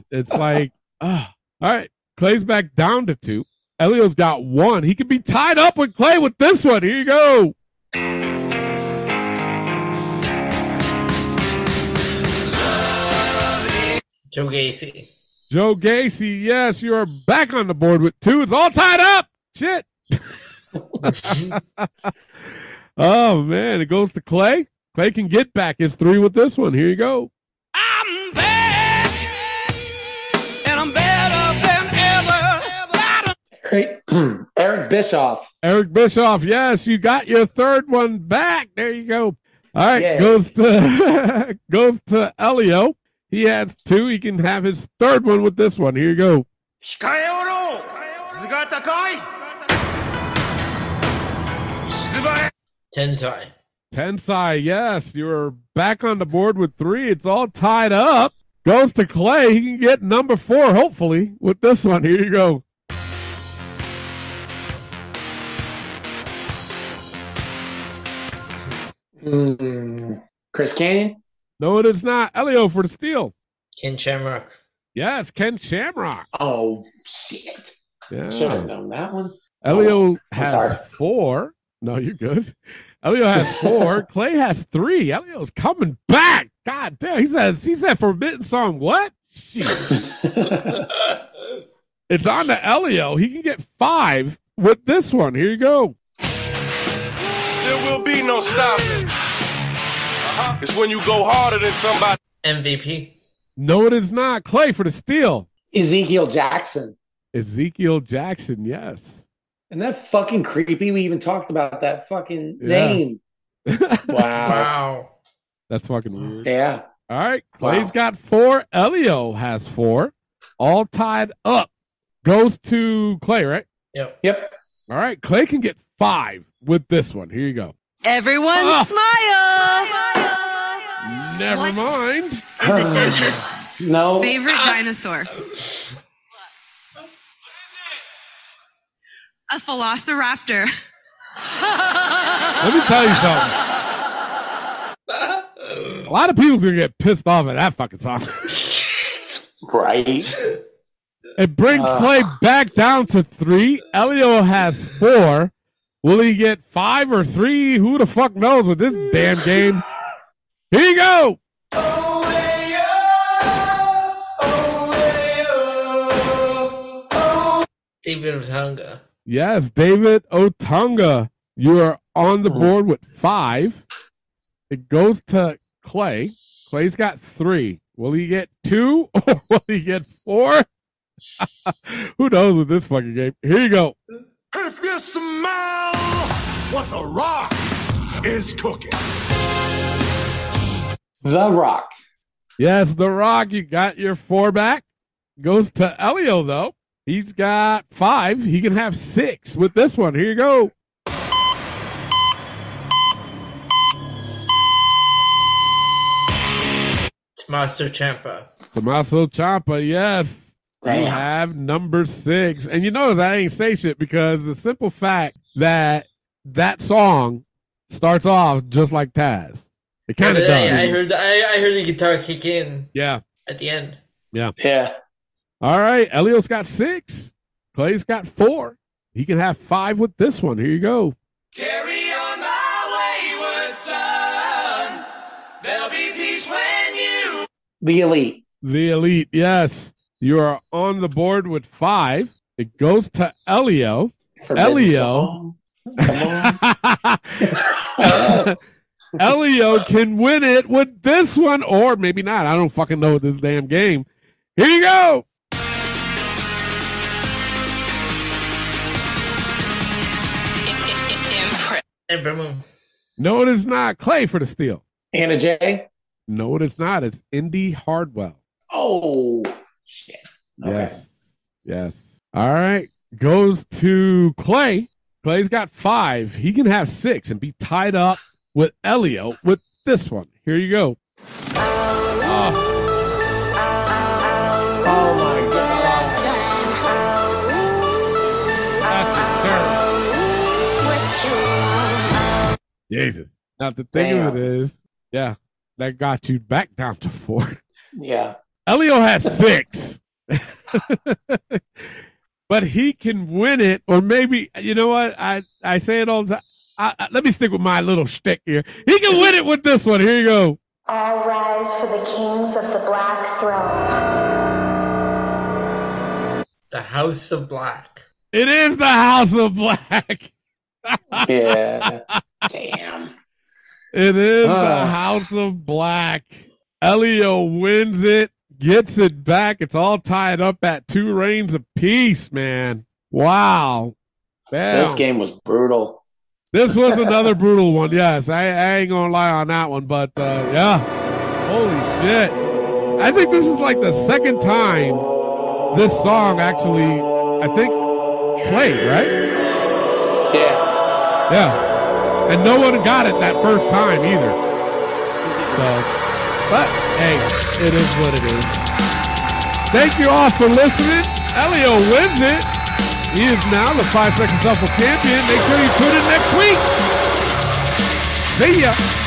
It's like, all right. Clay's back down to two. Elio's got one. He could be tied up with Clay with this one. Here you go. Joe Gacy. Joe Gacy, yes, you are back on the board with two. It's all tied up. Shit. Oh, man. It goes to Clay. Clay can get back his three with this one. Here you go. I'm back, and I'm better than ever. Eric Bischoff. Eric Bischoff, yes, you got your third one back. There you go. All right, yeah. goes to Elio. He has two. He can have his third one with this one. Here you go. Tensai, yes. You're back on the board with three. It's all tied up. Goes to Clay. He can get number four, hopefully, with this one. Here you go. Chris Canyon? No, it is not. Elio for the steal. Ken Shamrock. Yes, Ken Shamrock. Oh, shit. Yeah. Should have known that one. Elio has four. No, you're good. Elio has four. Clay has three. Elio's coming back. God damn. He said Forbidden Song. What? Shit. It's on to Elio. He can get five with this one. Here you go. There will be no stopping. It's when you go harder than somebody. MVP. No, it is not. Clay for the steal. Ezekiel Jackson. Ezekiel Jackson, yes. And that fucking creepy. We even talked about that fucking name. Wow. That's fucking weird. Yeah. All right. Clay's got four. Elio has four. All tied up. Goes to Clay, right? Yep. All right. Clay can get five with this one. Here you go. Everyone smile. Never mind. Is a dentist's favorite dinosaur? What is it? A velociraptor. Let me tell you something. A lot of people's going to get pissed off at that fucking song. Right. It brings Clay back down to three. Elio has four. Will he get five or three? Who the fuck knows with this damn game? Here you go. David Otunga. Yes, David Otunga. You are on the board with five. It goes to Clay. Clay's got three. Will he get two or will he get four? Who knows with this fucking game? Here you go. If you smell what The Rock is cooking. The Rock. Yes, The Rock. You got your four back. Goes to Elio, though. He's got five. He can have six with this one. Here you go. Tommaso Ciampa. Tommaso Ciampa, yes. They have number six. And you notice I ain't say shit because the simple fact that song starts off just like Taz. It kind of does. I heard the guitar kick in. Yeah. At the end. Yeah. Yeah. All right. Elio's got six. Clay's got four. He can have five with this one. Here you go. Carry on my wayward son. There'll be peace when you... The Elite. The Elite, yes. You are on the board with five. It goes to Elio. Elio. Elio can win it with this one, or maybe not. I don't fucking know this damn game. Here you go. Ember Moon. No, it is not. Clay for the steal. Anna Jay. No, it is not. It's Indy Hardwell. Oh. Shit. Okay. Yes. All right. Goes to Clay. Clay's got five. He can have six and be tied up with Elio with this one. Here you go. Oh my God. Jesus. Now the thing of it is, yeah, that got you back down to 4. Yeah. Elio has 6. But he can win it, or maybe, you know what? I say it all the time. Let me stick with my little shtick here. He can win it with this one. Here you go. All rise for the kings of the Black Throne. The House of Black. It is the House of Black. Yeah. Damn. It is the House of Black. Elio wins it, gets it back. It's all tied up at 2 reigns apiece, man. Wow. Damn. This game was brutal. This was another brutal one, yes. I ain't going to lie on that one, but yeah. Holy shit. I think this is like the second time this song actually, I think, played, right? Yeah. Yeah. And no one got it that first time either. So, but hey, it is what it is. Thank you all for listening. Elio wins it. He is now the 5 Seconds Shuffle champion. Make sure you tune in next week. See ya.